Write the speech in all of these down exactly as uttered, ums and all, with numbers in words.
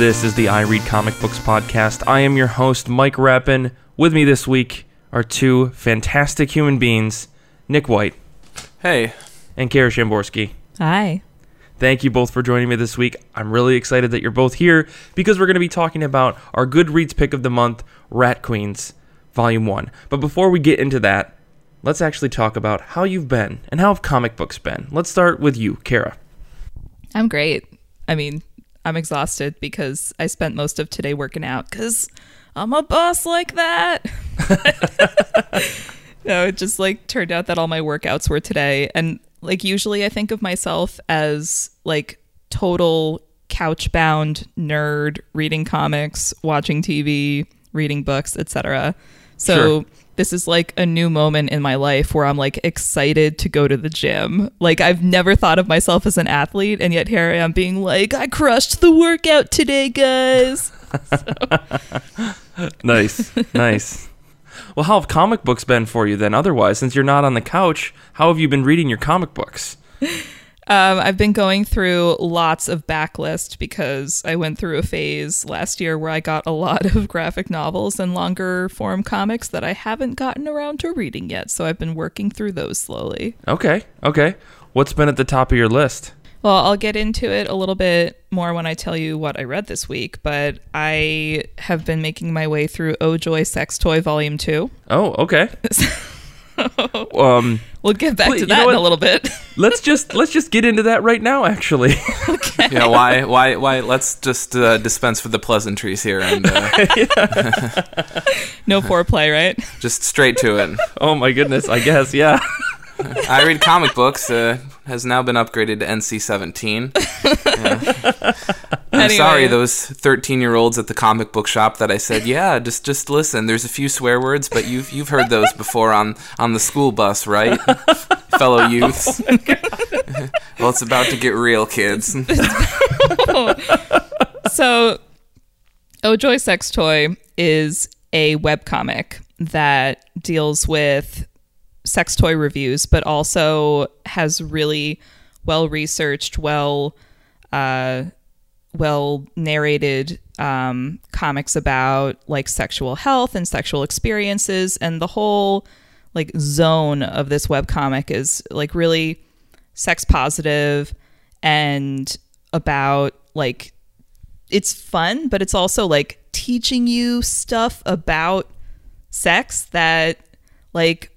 This is the I Read Comic Books podcast. I am your host, Mike Rappin. With me this week are two fantastic human beings, Nick White. Hey. And Kara Shamborsky. Hi. Thank you both for joining me this week. I'm really excited that you're both here because we're going to be talking about our Goodreads pick of the month, Rat Queens, Volume one. But before we get into that, let's actually talk about how you've been and how have comic books been. Let's start with you, Kara. I'm great. I mean, I'm exhausted because I spent most of today working out because I'm a boss like that. No, it just like turned out that all my workouts were today. And like usually I think of myself as like total couch-bound nerd, reading comics, watching T V, reading books, et cetera. So sure. This is like a new moment in my life where I'm like excited to go to the gym. Like I've never thought of myself as an athlete, and yet here I am being like, I crushed the workout today, guys. So. Nice, nice. Well, how have comic books been for you then? Otherwise, since you're not on the couch, how have you been reading your comic books? Um, I've been going through lots of backlist because I went through a phase last year where I got a lot of graphic novels and longer form comics that I haven't gotten around to reading yet. So I've been working through those slowly. Okay. Okay. What's been at the top of your list? Well, I'll get into it a little bit more when I tell you what I read this week, but I have been making my way through Oh Joy Sex Toy Volume two. Oh, okay. so, um, we'll get back please, to that you know in a little bit. let's just let's just get into that right now, actually. Okay. Yeah, why why why? Let's just uh, dispense with the pleasantries here and uh... no foreplay, right? Just straight to it. Oh my goodness! I guess, yeah. I Read Comic Books uh, has now been upgraded to N C seventeen. Yeah. I'm anyway. sorry, those thirteen-year-olds at the comic book shop that I said, yeah, just just listen. There's a few swear words, but you've you've heard those before on, on the school bus, right, fellow youths? Oh well, it's about to get real, kids. So, Oh Joy Sex Toy is a webcomic that deals with sex toy reviews, but also has really well-researched, well, uh, well-narrated um, comics about like sexual health and sexual experiences, and the whole like zone of this webcomic is like really sex positive and about like it's fun, but it's also like teaching you stuff about sex that like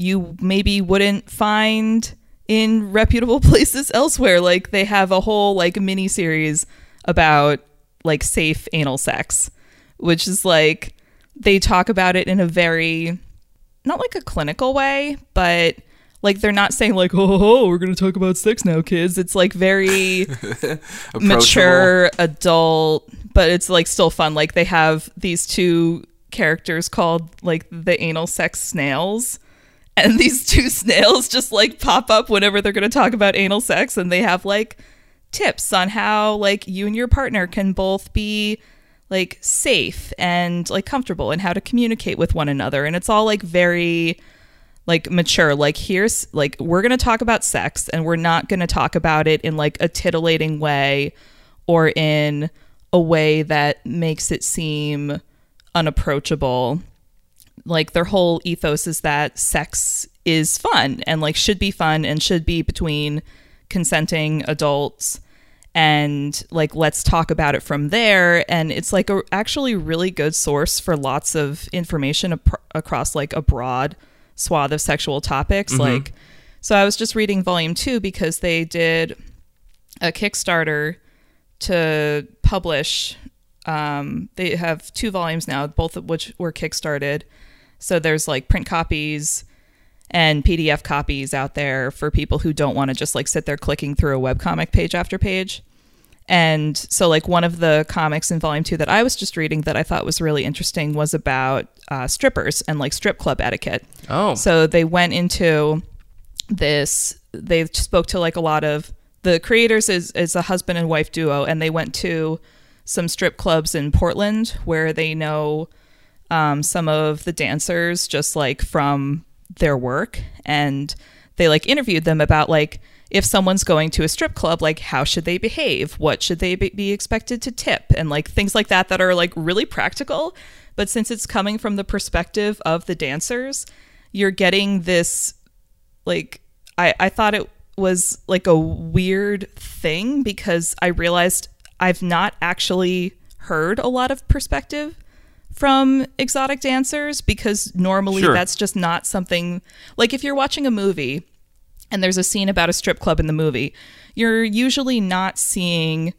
you maybe wouldn't find in reputable places elsewhere. Like they have a whole like mini series about like safe anal sex, which is like they talk about it in a very not like a clinical way, but like they're not saying like, oh, we're going to talk about sex now, kids. It's like very mature adult, but it's like still fun. Like they have these two characters called like the anal sex snails. And these two snails just like pop up whenever they're going to talk about anal sex, and they have like tips on how like you and your partner can both be like safe and like comfortable and how to communicate with one another. And it's all like very like mature. Like here's like we're going to talk about sex, and we're not going to talk about it in like a titillating way or in a way that makes it seem unapproachable. Like their whole ethos is that sex is fun and like should be fun and should be between consenting adults, and like let's talk about it from there. And it's like a actually really good source for lots of information ap- across like a broad swath of sexual topics. Mm-hmm. Like so I was just reading volume two because they did a Kickstarter to publish um they have two volumes now, both of which were kickstarted. So there's like print copies and P D F copies out there for people who don't want to just like sit there clicking through a webcomic page after page. And so like one of the comics in volume two that I was just reading that I thought was really interesting was about uh, strippers and like strip club etiquette. Oh. So they went into this, they spoke to like a lot of the creators is, is a husband and wife duo, and they went to some strip clubs in Portland where they know Um, some of the dancers just like from their work, and they like interviewed them about like if someone's going to a strip club, like how should they behave? What should they be expected to tip? And like things like that that are like really practical. But since it's coming from the perspective of the dancers, you're getting this, like, I, I thought it was like a weird thing because I realized I've not actually heard a lot of perspective from exotic dancers because normally sure. that's just not something, like if you're watching a movie and there's a scene about a strip club in the movie, you're usually not seeing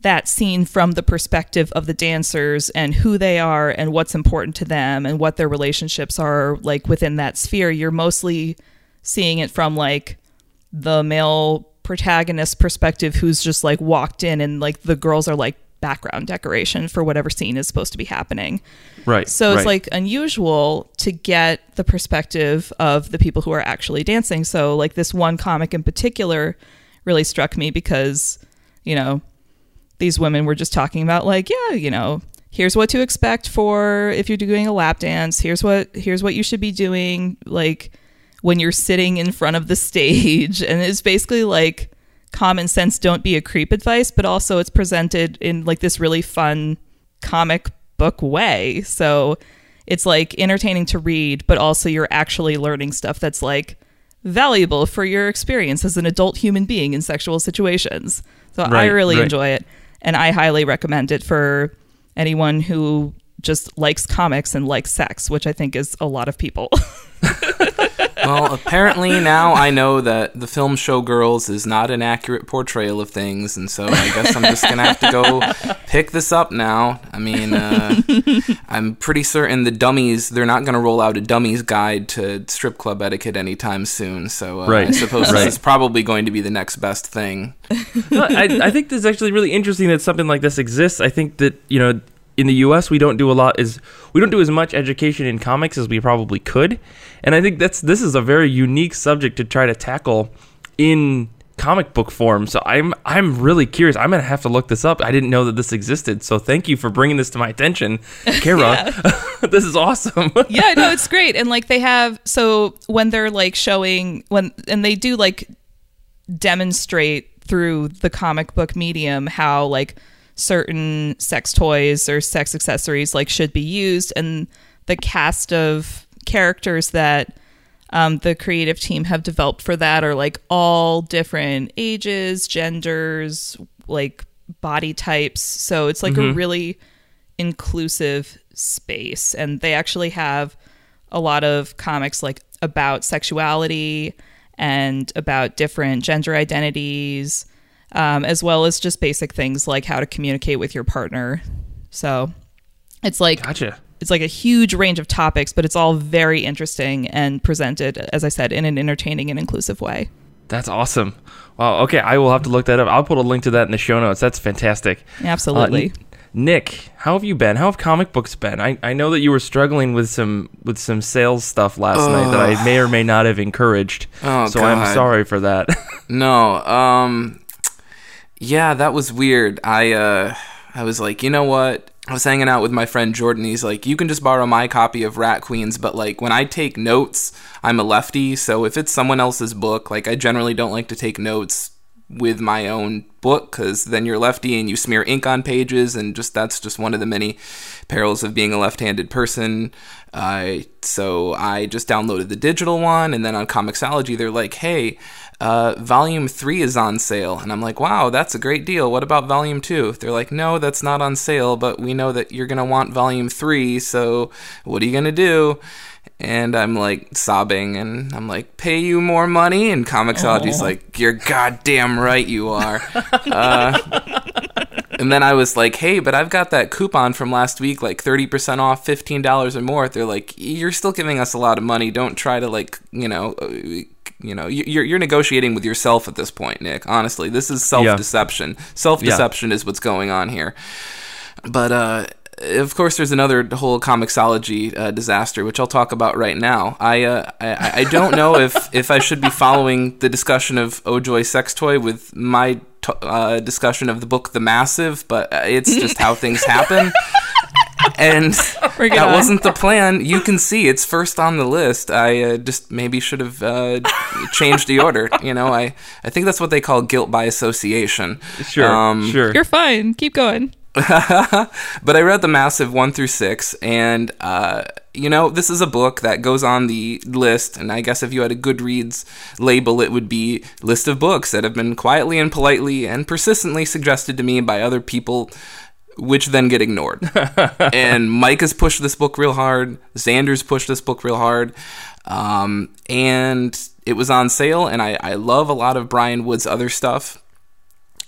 that scene from the perspective of the dancers and who they are and what's important to them and what their relationships are like within that sphere. You're mostly seeing it from like the male protagonist perspective who's just like walked in and like the girls are like background decoration for whatever scene is supposed to be happening. Right. So it's right. like unusual to get the perspective of the people who are actually dancing. So like this one comic in particular really struck me because, you know, these women were just talking about like, yeah, you know, here's what to expect for if you're doing a lap dance. Here's what here's what you should be doing like when you're sitting in front of the stage. And it's basically like common sense, don't be a creep advice, but also it's presented in like this really fun comic book way. So it's like entertaining to read, but also you're actually learning stuff that's like valuable for your experience as an adult human being in sexual situations. So right, I really right. enjoy it. And I highly recommend it for anyone who just likes comics and likes sex, which I think is a lot of people. Well, apparently now I know that the film Showgirls is not an accurate portrayal of things, and so I guess I'm just going to have to go pick this up now. I mean, uh, I'm pretty certain the dummies, they're not going to roll out a dummies guide to strip club etiquette anytime soon, so uh, right. I suppose right. this is probably going to be the next best thing. No, I, I think this is actually really interesting that something like this exists. I think that, you know, in the U S, we don't do a lot as we don't do as much education in comics as we probably could, and I think that's this is a very unique subject to try to tackle in comic book form. So I'm I'm really curious. I'm gonna have to look this up. I didn't know that this existed. So thank you for bringing this to my attention, Kara. This is awesome. Yeah, no, it's great. And like they have so when they're like showing when and they do like demonstrate through the comic book medium how like certain sex toys or sex accessories like should be used, and the cast of characters that um, the creative team have developed for that are like all different ages, genders, like body types. So it's like mm-hmm. a really inclusive space, and they actually have a lot of comics like about sexuality and about different gender identities. Um, as well as just basic things like how to communicate with your partner. So it's like gotcha. It's like a huge range of topics, but it's all very interesting and presented, as I said, in an entertaining and inclusive way. That's awesome. Wow. Okay, I will have to look that up. I'll put a link to that in the show notes. That's fantastic. Absolutely. Uh, Nick, how have you been? How have comic books been? I, I know that you were struggling with some with some sales stuff last uh, night that I may or may not have encouraged. Oh, so God. I'm sorry for that. No. Um... Yeah, that was weird. I uh, I was like, you know what? I was hanging out with my friend Jordan. He's like, you can just borrow my copy of Rat Queens, but like when I take notes, I'm a lefty. So if it's someone else's book, like I generally don't like to take notes with my own book because then you're lefty and you smear ink on pages, and just that's just one of the many perils of being a left-handed person. Uh, so I just downloaded the digital one, and then on Comixology, they're like, hey, uh, volume three is on sale. And I'm like, wow, that's a great deal. What about volume two? They're like, no, that's not on sale, but we know that you're going to want volume three, so what are you going to do? And I'm like sobbing, and I'm like, pay you more money? And Comixology's like, you're goddamn right you are. uh, and then I was like, hey, but I've got that coupon from last week, like thirty percent off, fifteen dollars or more. They're like, you're still giving us a lot of money. Don't try to like, you know... You know, you're you're negotiating with yourself at this point, Nick. Honestly, this is self-deception. Yeah. Self-deception yeah. is what's going on here. But, uh, of course, there's another whole Comixology uh, disaster, which I'll talk about right now. I uh, I, I don't know if, if I should be following the discussion of Oh Joy Sex Toy with my t- uh, discussion of the book The Massive, but it's just how things happen. and that wasn't the plan. You can see it's first on the list. I uh, just maybe should have uh, changed the order. You know, I, I think that's what they call guilt by association. Sure, um, sure. You're fine. Keep going. But I read The Massive one through six, and, uh, you know, this is a book that goes on the list, and I guess if you had a Goodreads label, it would be list of books that have been quietly and politely and persistently suggested to me by other people, which then get ignored. And Mike has pushed this book real hard. Xander's pushed this book real hard. Um, and it was on sale, and I, I love a lot of Brian Wood's other stuff.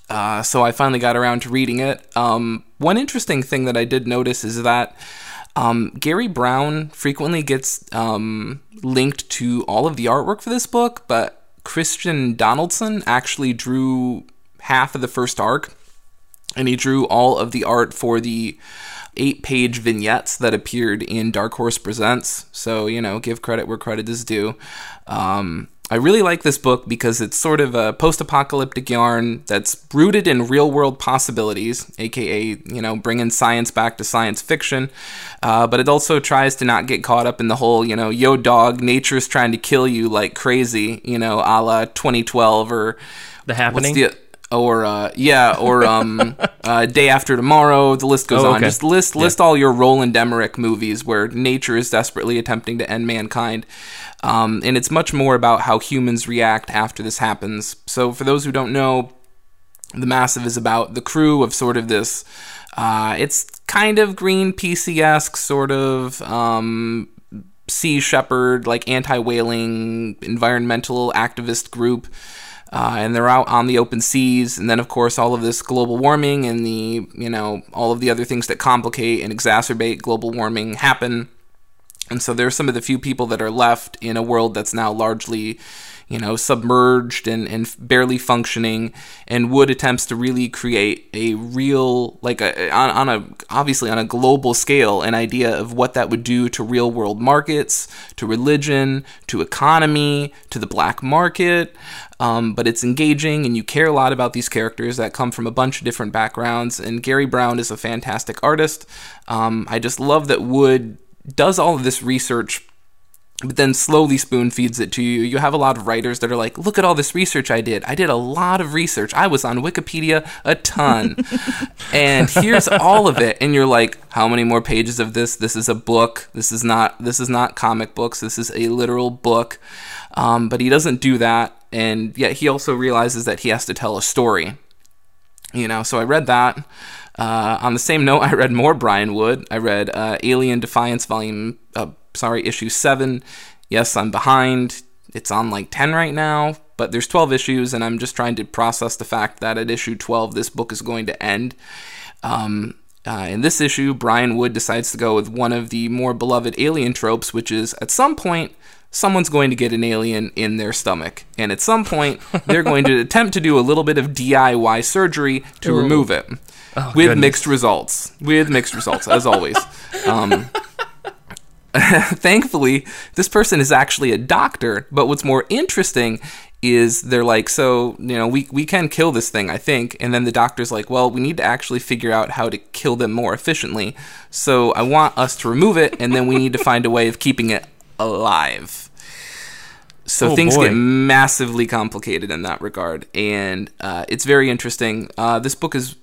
Uh, so I finally got around to reading it. Um, one interesting thing that I did notice is that um, Gary Brown frequently gets um, linked to all of the artwork for this book, but Christian Donaldson actually drew half of the first arc, and he drew all of the art for the eight-page vignettes that appeared in Dark Horse Presents. So, you know, give credit where credit is due. Um... I really like this book because it's sort of a post-apocalyptic yarn that's rooted in real-world possibilities, aka, you know, bringing science back to science fiction, uh, but it also tries to not get caught up in the whole, you know, yo dog, nature's trying to kill you like crazy, you know, a la twenty twelve or... The Happening? What's the, or, uh, yeah, or um, uh, Day After Tomorrow, the list goes oh, okay. on. Just list, list yeah. all your Roland Emmerich movies where nature is desperately attempting to end mankind. Um, and it's much more about how humans react after this happens. So for those who don't know, The Massive is about the crew of sort of this, uh, it's kind of Greenpeace-esque sort of um, Sea Shepherd, like anti-whaling environmental activist group. Uh, and they're out on the open seas. And then, of course, all of this global warming and the, you know, all of the other things that complicate and exacerbate global warming happen. And so there's some of the few people that are left in a world that's now largely, you know, submerged and, and barely functioning. And Wood attempts to really create a real, like, a, on, on a obviously on a global scale, an idea of what that would do to real world markets, to religion, to economy, to the black market. Um, but it's engaging, and you care a lot about these characters that come from a bunch of different backgrounds. And Gary Brown is a fantastic artist. Um, I just love that Wood does all of this research, but then slowly spoon feeds it to you. You have a lot of writers that are like, look at all this research I did. I did a lot of research. I was on Wikipedia a ton. And here's all of it. And you're like, how many more pages of this? This is a book. This is not, this is not comic books. This is a literal book. Um, but he doesn't do that. And yet he also realizes that he has to tell a story. You know, so I read that. Uh, on the same note, I read more Brian Wood. I read uh, Alien Defiance Volume, uh, sorry, Issue seven. Yes, I'm behind. It's on like ten right now, but there's twelve issues, and I'm just trying to process the fact that at issue twelve, this book is going to end. Um, uh, in this issue, Brian Wood decides to go with one of the more beloved alien tropes, which is at some point, someone's going to get an alien in their stomach. And at some point, they're going to attempt to do a little bit of D I Y surgery to Ooh. remove it. Oh, with goodness. mixed results. With mixed results, as always. Um, thankfully, this person is actually a doctor. But what's more interesting is they're like, so, you know, we, we can kill this thing, I think. And then the doctor's like, well, we need to actually figure out how to kill them more efficiently. So I want us to remove it, and then we need to find a way of keeping it alive. So oh, things boy. get massively complicated in that regard. And uh, it's very interesting. Uh, this book is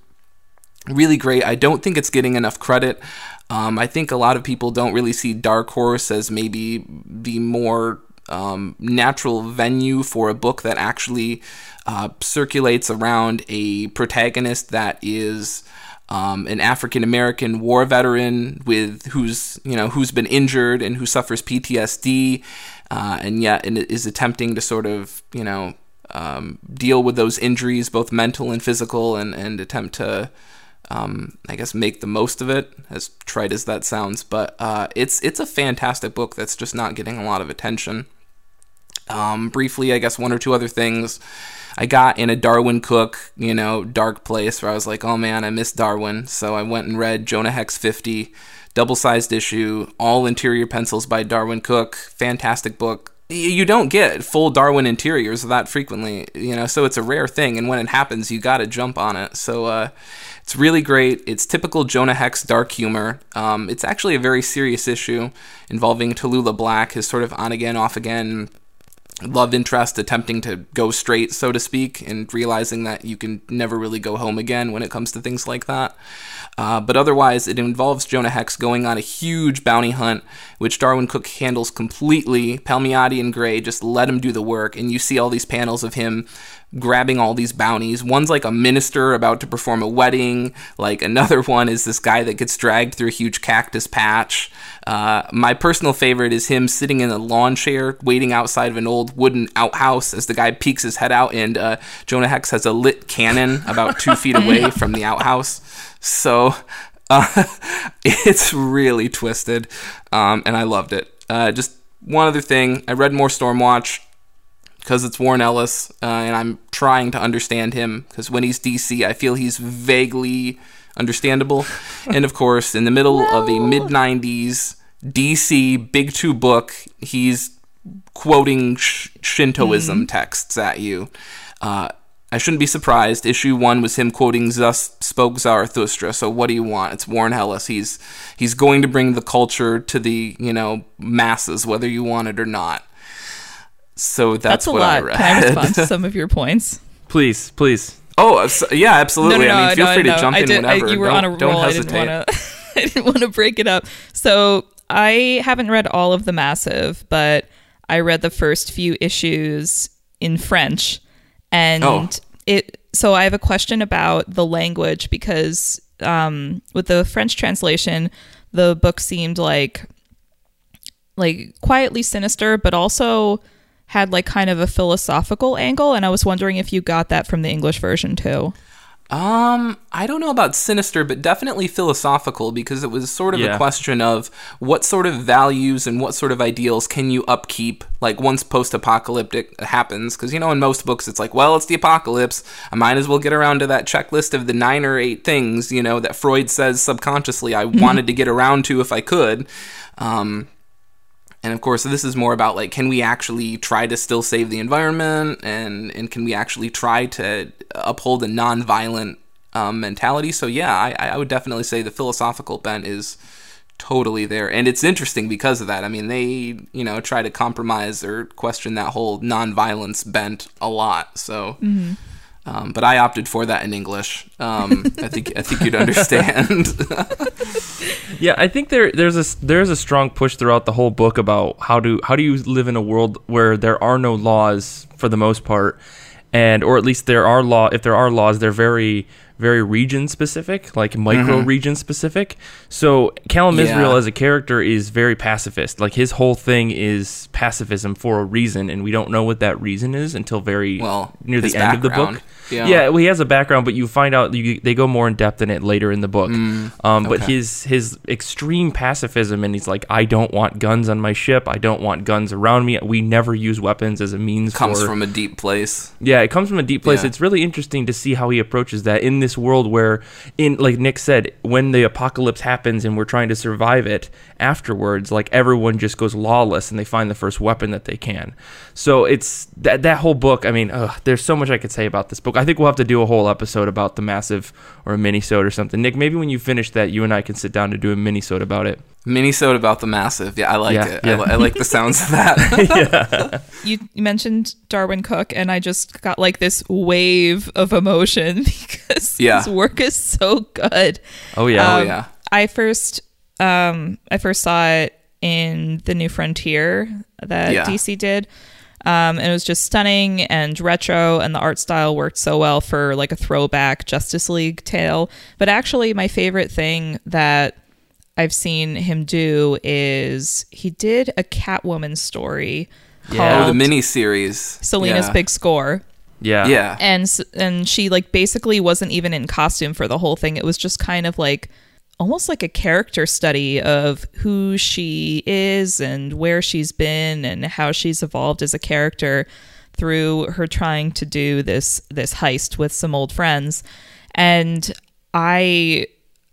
really great. I don't think it's getting enough credit. Um, I think a lot of people don't really see Dark Horse as maybe the more um, natural venue for a book that actually uh, circulates around a protagonist that is um, an African-American war veteran with who's, you know, who's been injured and who suffers P T S D uh, and yet and is attempting to sort of, you know, um, deal with those injuries, both mental and physical, and, and attempt to Um, I guess make the most of it, as trite as that sounds, but uh, it's it's a fantastic book that's just not getting a lot of attention. Um, briefly, I guess one or two other things. I got in a Darwyn Cooke, you know, dark place where I was like, oh man, I miss Darwyn. So I went and read Jonah Hex fifty, double-sized issue, all interior pencils by Darwyn Cooke. Fantastic book. You don't get full Darwyn interiors that frequently, you know, so it's a rare thing, and when it happens, you got to jump on it. So uh, It's really great. It's typical Jonah Hex dark humor. Um, it's actually a very serious issue involving Tallulah Black, his sort of on-again, off-again love interest attempting to go straight, so to speak, and realizing that you can never really go home again when it comes to things like that. Uh, but otherwise, it involves Jonah Hex going on a huge bounty hunt, which Darwyn Cooke handles completely. Palmiotti and Gray just let him do the work, and you see all these panels of him grabbing all these bounties. One's like a minister about to perform a wedding. Like another one is this guy that gets dragged through a huge cactus patch. Uh, my personal favorite is him sitting in a lawn chair waiting outside of an old wooden outhouse as the guy peeks his head out, and uh, Jonah Hex has a lit cannon about two feet away from the outhouse. So uh, it's really twisted, um, and I loved it. Uh, just one other thing, I read more Stormwatch, because it's Warren Ellis, uh, and I'm trying to understand him, because when he's D C, I feel he's vaguely understandable. And of course, in the middle no. of a mid nineties D C Big Two book, he's quoting sh- Shintoism mm. texts at you. Uh, I shouldn't be surprised. Issue one was him quoting "Thus spoke Zarathustra." So what do you want? It's Warren Ellis. He's he's going to bring the culture to the you know masses, whether you want it or not. So that's, that's a what lot. I read. Can I respond to some of your points? Please, please. Oh, so, yeah, absolutely. No, no, no, I mean, feel no, free no. to jump I in did, whenever. I, you were don't, on a don't roll. Hesitate. I didn't want to break it up. So I haven't read all of The Massive, but I read the first few issues in French. And oh. it. so I have a question about the language, because um, with the French translation, the book seemed like like quietly sinister, but also had like kind of a philosophical angle, and I was wondering if you got that from the English version too. Um, I don't know about sinister, but definitely philosophical, because it was sort of yeah. a question of what sort of values and what sort of ideals can you upkeep, like once post-apocalyptic happens, because, you know, in most books it's like, well, it's the apocalypse, I might as well get around to that checklist of the nine or eight things, you know, that Freud says subconsciously I wanted to get around to if I could. Um... And of course, this is more about like, can we actually try to still save the environment, and, and can we actually try to uphold a nonviolent um, mentality? So yeah, I, I would definitely say the philosophical bent is totally there, and it's interesting because of that. I mean, they you know try to compromise or question that whole nonviolence bent a lot. So, mm-hmm. um, but I opted for that in English. Um, I think I think you'd understand. Yeah, I think there there's a there's a strong push throughout the whole book about how do how do you live in a world where there are no laws for the most part, and or at least there are law if there are laws, they're very very region specific, like micro mm-hmm. region specific. So Callum yeah. Israel as a character is very pacifist. Like his whole thing is pacifism for a reason, and we don't know what that reason is until very well, near the end background. of the book. Yeah. yeah, well, he has a background, but you find out you, they go more in depth in it later in the book. Mm, um, but okay. his his extreme pacifism, and he's like, I don't want guns on my ship. I don't want guns around me. We never use weapons as a means. Comes for, from a deep place. Yeah, it comes from a deep place. Yeah. It's really interesting to see how he approaches that in this world where, in like Nick said, when the apocalypse happens and we're trying to survive it afterwards, like everyone just goes lawless and they find the first weapon that they can. So it's that that whole book. I mean, ugh, there's so much I could say about this book. I think we'll have to do a whole episode about The Massive, or a mini-sode or something. Nick, maybe when you finish that, you and I can sit down to do a mini-sode about it. Mini-sode about The Massive. Yeah, I like yeah, it. Yeah. I, li- I like the sounds of that. yeah. You mentioned Darwyn Cooke, and I just got like this wave of emotion because yeah. his work is so good. Oh, yeah. Um, oh, yeah. I first, um, I first saw it in The New Frontier that yeah. D C did. Um, and it was just stunning and retro, and the art style worked so well for like a throwback Justice League tale. But actually, my favorite thing that I've seen him do is he did a Catwoman story yeah. called oh, the miniseries Selena's yeah. Big Score. Yeah, yeah, and and she like basically wasn't even in costume for the whole thing. It was just kind of like almost like a character study of who she is and where she's been and how she's evolved as a character through her trying to do this this heist with some old friends. And I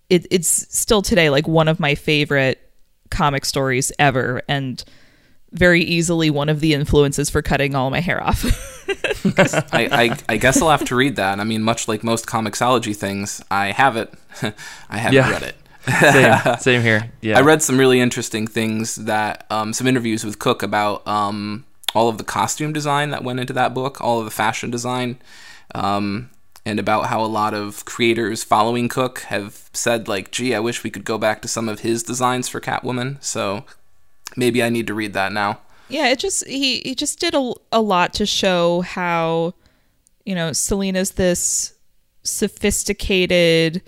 it, it's still today like one of my favorite comic stories ever, and very easily one of the influences for cutting all my hair off. I, I, I guess I'll have to read that. I mean, much like most Comixology things, I have it. I haven't yeah. read it. same, same here. Yeah, I read some really interesting things that um, some interviews with Cook about um, all of the costume design that went into that book, all of the fashion design, um, and about how a lot of creators following Cook have said, like, gee, I wish we could go back to some of his designs for Catwoman. So maybe I need to read that now. Yeah, it just he, he just did a, a lot to show how, you know, Selena's this sophisticated,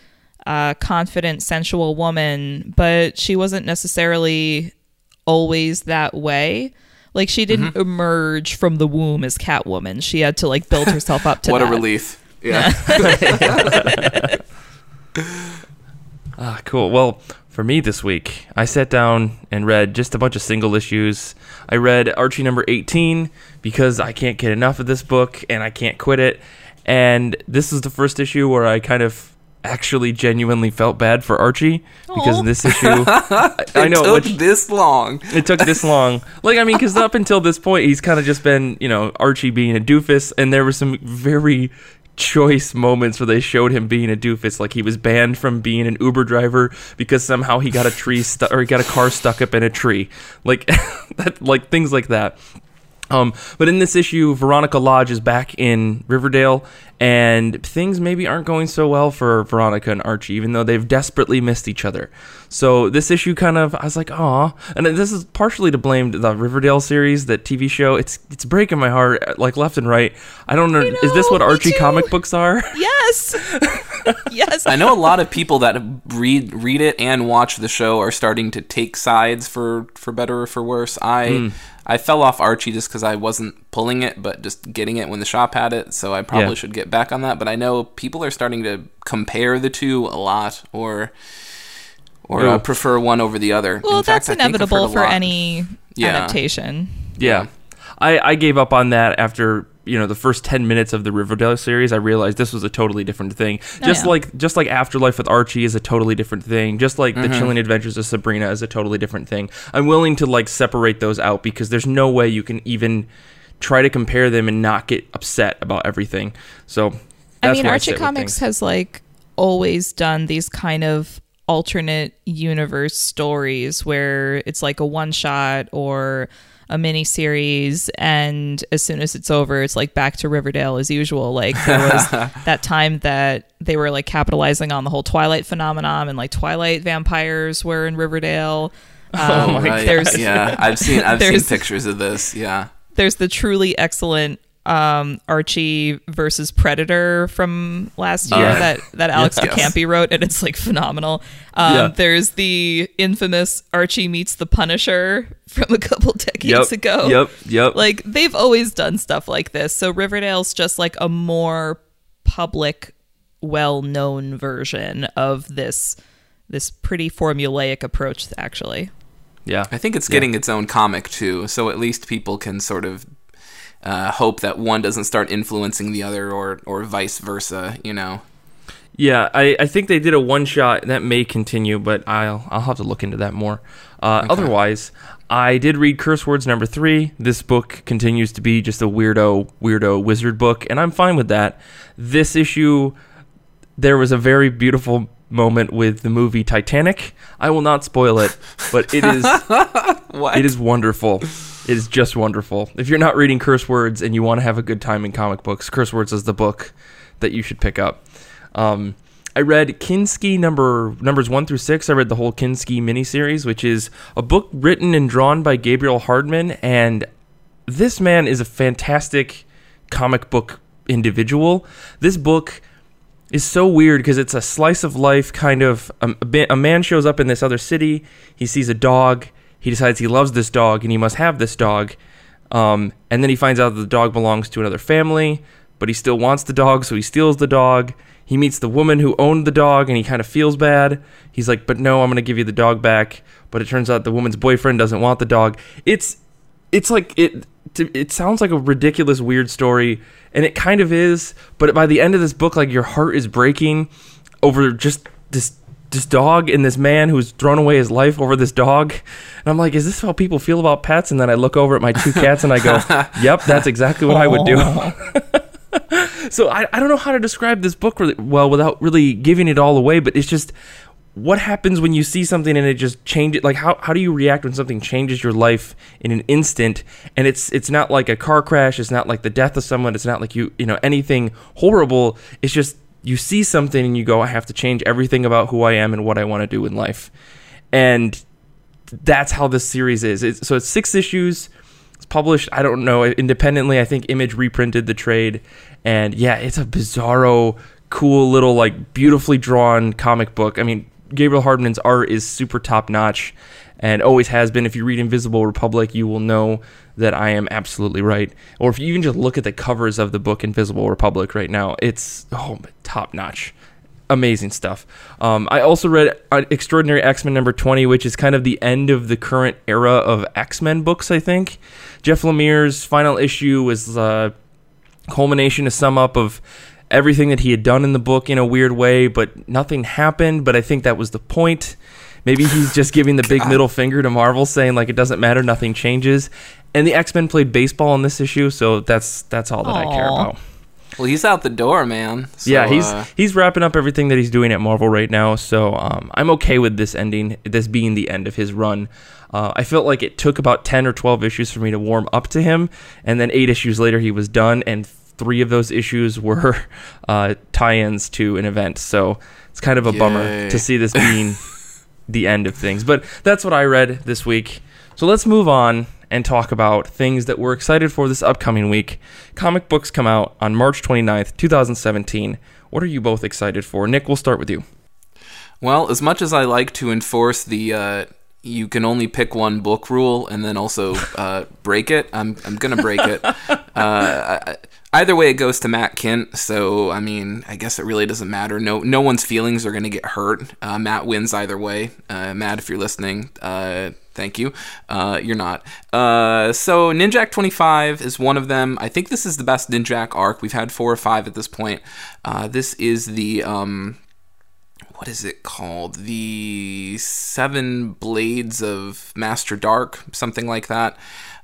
uh, confident, sensual woman, but she wasn't necessarily always that way. Like, she didn't mm-hmm. emerge from the womb as Catwoman. She had to, like, build herself up to what that. What a relief. Yeah. yeah. ah, cool. Well, for me this week, I sat down and read just a bunch of single issues. I read Archie number eighteen because I can't get enough of this book and I can't quit it. And this is the first issue where I kind of actually genuinely felt bad for Archie because Aww. This issue... I, I know, it took which, this long. It took this long. Like, I mean, because up until this point, he's kind of just been, you know, Archie being a doofus, and there were some very... choice moments where they showed him being a doofus, like he was banned from being an Uber driver because somehow he got a tree stu- or he got a car stuck up in a tree, like that, like things like that. Um, but in this issue, Veronica Lodge is back in Riverdale, and things maybe aren't going so well for Veronica and Archie, even though they've desperately missed each other. So this issue kind of, I was like, aw. And this is partially to blame the Riverdale series, that T V show. It's it's breaking my heart, like, left and right. I don't know. I know, is this what Archie too. Comic books are? Yes. yes. I know a lot of people that read read it and watch the show are starting to take sides for, for better or for worse. I... Mm. I fell off Archie just because I wasn't pulling it, but just getting it when the shop had it, so I probably yeah. should get back on that. But I know people are starting to compare the two a lot, or or uh, prefer one over the other. Well, in fact, that's inevitable for any yeah. adaptation. Yeah. yeah. I, I gave up on that after... you know, the first ten minutes of the Riverdale series, I realized this was a totally different thing. Oh, just yeah. like just like Afterlife with Archie is a totally different thing. Just like mm-hmm. The Chilling Adventures of Sabrina is a totally different thing. I'm willing to, like, separate those out because there's no way you can even try to compare them and not get upset about everything. So that's I mean, Archie I Comics has, like, always done these kind of alternate universe stories where it's like a one-shot or... a mini series, and as soon as it's over, it's like back to Riverdale as usual. Like, there was that time that they were, like, capitalizing on the whole Twilight phenomenon, and, like, Twilight vampires were in Riverdale. Um, oh my like, there's, yeah, I've seen I've seen pictures of this. Yeah, there's the truly excellent um, Archie versus Predator from last year uh, that that Alex yes, Campi yes. wrote, and it's, like, phenomenal. Um, yeah. There's the infamous Archie meets the Punisher from a couple decades yep, ago. Yep, yep. Like, they've always done stuff like this. So Riverdale's just, like, a more public, well-known version of this this pretty formulaic approach, actually. Yeah. I think it's getting yeah. its own comic, too, so at least people can sort of uh, hope that one doesn't start influencing the other, or, or vice versa, you know? Yeah, I, I think they did a one-shot. That may continue, but I'll I'll have to look into that more. Uh, okay. Otherwise, I did read Curse Words number three. This book continues to be just a weirdo, weirdo wizard book, and I'm fine with that. This issue, there was a very beautiful moment with the movie Titanic. I will not spoil it, but it is it is wonderful. It is just wonderful. If you're not reading Curse Words and you want to have a good time in comic books, Curse Words is the book that you should pick up. Um, I read Kinski number numbers one through six. I read the whole Kinski miniseries, which is a book written and drawn by Gabriel Hardman, and this man is a fantastic comic book individual. This book is so weird because it's a slice of life kind of. Um, a man shows up in this other city. He sees a dog. He decides he loves this dog and he must have this dog. Um, and then he finds out that the dog belongs to another family, but he still wants the dog, so he steals the dog. He meets the woman who owned the dog, and he kind of feels bad. He's like, but no, I'm going to give you the dog back. But it turns out the woman's boyfriend doesn't want the dog. It's it's like, it it sounds like a ridiculous, weird story, and it kind of is. But by the end of this book, like, your heart is breaking over just this this dog and this man who's thrown away his life over this dog. And I'm like, is this how people feel about pets? And then I look over at my two cats and I go, yep, that's exactly what I would do. So I, I don't know how to describe this book really well without really giving it all away, but it's just what happens when you see something and it just changes. Like, how, how do you react when something changes your life in an instant? And it's it's not like a car crash. It's not like the death of someone. It's not like you you know anything horrible. It's just you see something and you go, I have to change everything about who I am and what I want to do in life. And that's how this series is. It's, so it's six issues. It's published, I don't know, independently. I think Image reprinted the trade. And yeah, it's a bizarro, cool little, like, beautifully drawn comic book. I mean, Gabriel Hardman's art is super top-notch and always has been. If you read Invisible Republic, you will know that I am absolutely right. Or if you even just look at the covers of the book Invisible Republic right now, it's oh, top-notch. Amazing stuff. Um, I also read Extraordinary X-Men number twenty, which is kind of the end of the current era of X-Men books, I think. Jeff Lemire's final issue was a culmination, a sum-up of everything that he had done in the book in a weird way, but nothing happened. But I think that was the point. Maybe he's just giving the big middle finger to Marvel, saying, like, it doesn't matter, nothing changes. And the X-Men played baseball in this issue, so that's that's all that Aww. I care about. Well, he's out the door, man. So, yeah, he's uh, he's wrapping up everything that he's doing at Marvel right now, so um, I'm okay with this ending, this being the end of his run. Uh, I felt like it took about ten or twelve issues for me to warm up to him, and then eight issues later he was done, and three of those issues were uh, tie-ins to an event, so it's kind of a Yay. bummer to see this being the end of things. But that's what I read this week. So let's move on and talk about things that we're excited for this upcoming week. Comic books come out on March twenty-ninth, twenty seventeen. What are you both excited for? Nick, we'll start with you. Well, as much as I like to enforce the uh, you can only pick one book rule and then also uh, break it, I'm I'm going to break it. Uh, I, either way, it goes to Matt Kindt, so, I mean, I guess it really doesn't matter. No no one's feelings are going to get hurt. Uh, Matt wins either way. Uh, Matt, if you're listening, uh Thank you. Uh, you're not. Uh, so Ninjak twenty-five is one of them. I think this is the best Ninjak arc. We've had four or five at this point. Uh, this is the, um, what is it called? The Seven Blades of Master Dark, something like that.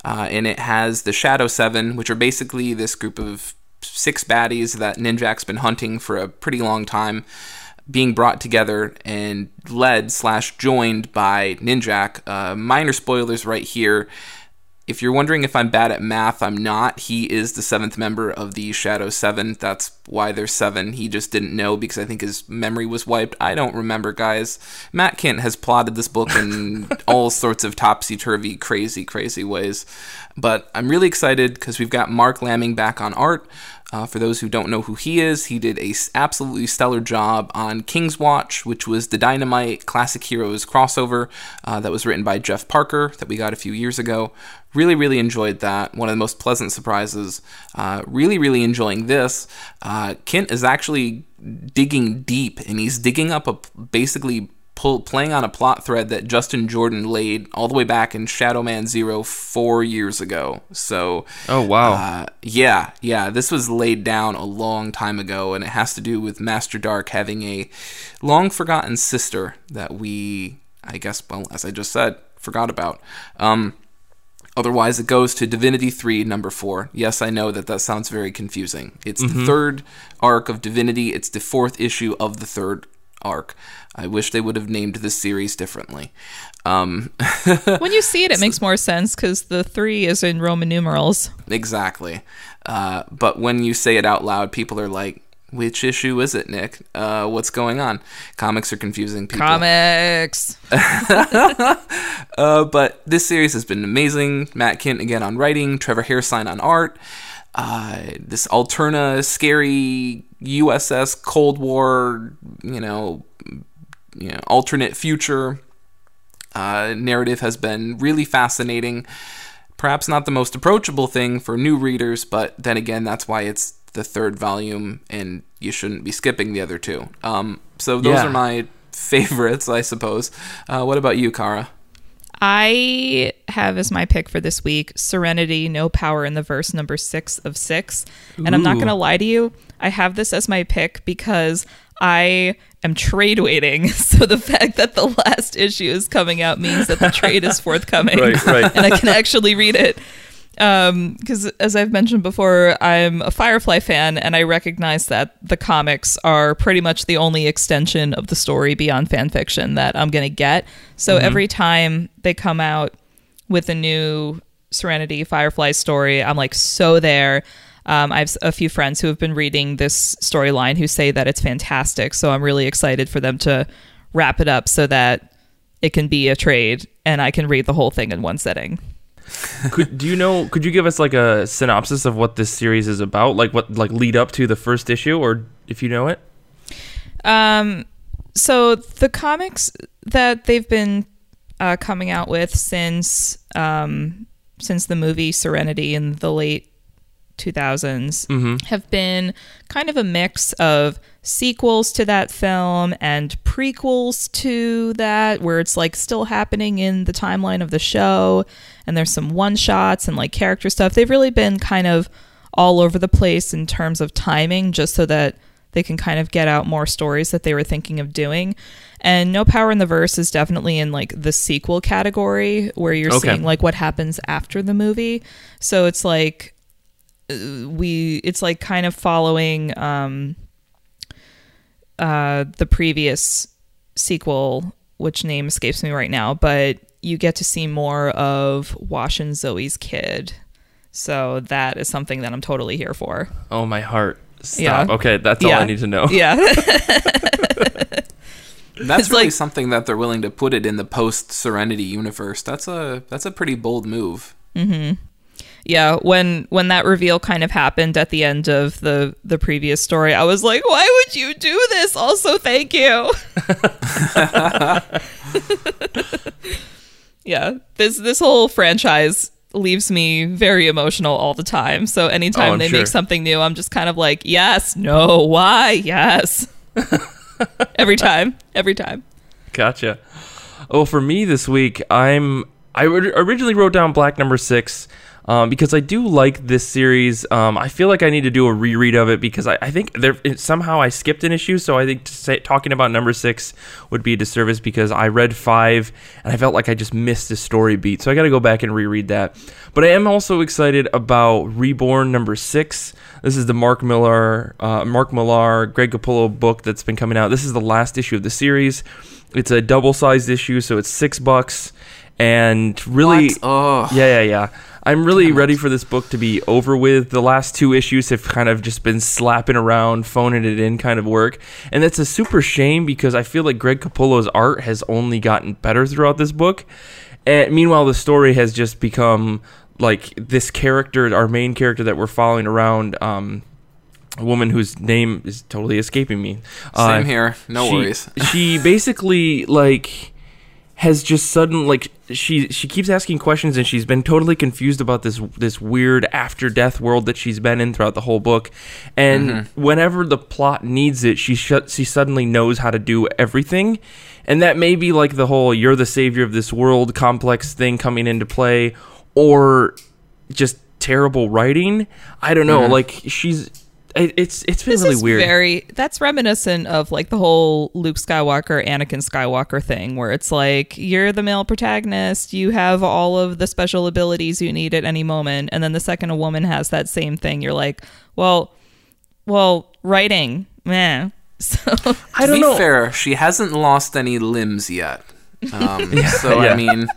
Uh, and it has the Shadow Seven, which are basically this group of six baddies that Ninjak's been hunting for a pretty long time, being brought together and led slash joined by Ninjak. Uh, minor spoilers right here. If you're wondering if I'm bad at math, I'm not. He is the seventh member of the Shadow Seven. That's why there's seven. He just didn't know because I think his memory was wiped. I don't remember, guys. Matt Kindt has plotted this book in all sorts of topsy-turvy, crazy, crazy ways. But I'm really excited because we've got Mark Lamming back on art. Uh, for those who don't know who he is, he did a absolutely stellar job on King's Watch, which was the Dynamite Classic Heroes crossover uh, that was written by Jeff Parker that we got a few years ago. Really, really enjoyed that. One of the most pleasant surprises. Uh, really, really enjoying this. Uh, Kindt is actually digging deep, and he's digging up a basically pull, playing on a plot thread that Justin Jordan laid all the way back in Shadow Man Zero four years ago. So, oh wow, uh, yeah, yeah, this was laid down a long time ago, and it has to do with Master Dark having a long forgotten sister that we, I guess, well, as I just said, forgot about. Um, Otherwise, it goes to Divinity three, number four. Yes, I know that that sounds very confusing. It's mm-hmm. the third arc of Divinity. It's the fourth issue of the third arc. I wish they would have named this series differently. Um, when you see it, it so, makes more sense because the three is in Roman numerals. Exactly. Uh, but when you say it out loud, people are like, which issue is it, Nick? Uh, what's going on? Comics are confusing people. Comics! uh, but this series has been amazing. Matt Kindt again on writing, Trevor Hairsine on art. Uh, this Alterna, scary U S S Cold War, you know, you know alternate future uh, narrative has been really fascinating. Perhaps not the most approachable thing for new readers, but then again, that's why it's the third volume, and you shouldn't be skipping the other two. Um, so those yeah. are my favorites, I suppose. Uh, what about you, Kara? I have as my pick for this week, Serenity, No Power in the Verse, number six of six. And Ooh. I'm not going to lie to you, I have this as my pick because I am trade waiting, so the fact that the last issue is coming out means that the trade is forthcoming, right, right. and I can actually read it. Um, because as I've mentioned before, I'm a Firefly fan, and I recognize that the comics are pretty much the only extension of the story beyond fan fiction that I'm going to get. So mm-hmm. every time they come out with a new Serenity Firefly story, I'm like, so there. Um, I have a few friends who have been reading this storyline who say that it's fantastic. So I'm really excited for them to wrap it up so that it can be a trade and I can read the whole thing in one sitting. could do you know could you give us like a synopsis of what this series is about, like what like lead up to the first issue, or if you know it? Um so the comics that they've been uh coming out with since um since the movie Serenity in the late two thousands mm-hmm. have been kind of a mix of sequels to that film and prequels to that, where it's like still happening in the timeline of the show, and there's some one-shots and like character stuff. They've really been kind of all over the place in terms of timing, just so that they can kind of get out more stories that they were thinking of doing. And No Power in the Verse is definitely in like the sequel category, where you're okay. seeing like what happens after the movie. So it's like we it's like kind of following um uh the previous sequel, which name escapes me right now, but you get to see more of Wash and Zoe's kid. So that is something that I'm totally here for. Oh, my heart. Stop. Yeah. Okay, that's yeah. all I need to know. Yeah. That's it's really like, something that they're willing to put it in the post-Serenity universe. That's a that's a pretty bold move. Mm-hmm. Yeah, when when that reveal kind of happened at the end of the, the previous story, I was like, why would you do this? Also, thank you. Yeah, this this whole franchise leaves me very emotional all the time. So anytime oh, they sure. make something new, I'm just kind of like, yes, no, why, yes. Every time, every time. Gotcha. Oh, for me this week, I'm I originally wrote down Black Number Six. Um, because I do like this series. Um, I feel like I need to do a reread of it, because I, I think there, it, somehow I skipped an issue. So I think to say, talking about number six would be a disservice, because I read five and I felt like I just missed a story beat. So I got to go back and reread that. But I am also excited about Reborn number six. This is the Mark Millar, uh, Mark Millar, Greg Capullo book that's been coming out. This is the last issue of the series. It's a double-sized issue, so it's six bucks. And really, oh. yeah, yeah, yeah. I'm really ready for this book to be over with. The last two issues have kind of just been slapping around, phoning it in kind of work. And that's a super shame, because I feel like Greg Capullo's art has only gotten better throughout this book. And meanwhile, the story has just become like this character, our main character that we're following around, um, a woman whose name is totally escaping me. Uh, Same here. No she, worries. She basically like... has just suddenly, like, she she keeps asking questions, and she's been totally confused about this this weird after-death world that she's been in throughout the whole book. And mm-hmm. whenever the plot needs it, she sh- she suddenly knows how to do everything. And that may be, like, the whole you're the savior of this world complex thing coming into play, or just terrible writing. I don't know. Mm-hmm. Like, she's... It's it's been this really is weird. Very that's reminiscent of like the whole Luke Skywalker, Anakin Skywalker thing, where it's like you're the male protagonist, you have all of the special abilities you need at any moment, and then the second a woman has that same thing, you're like, well, well, writing, meh. So I don't to be know. Fair, she hasn't lost any limbs yet. Um, yeah, so yeah. I mean,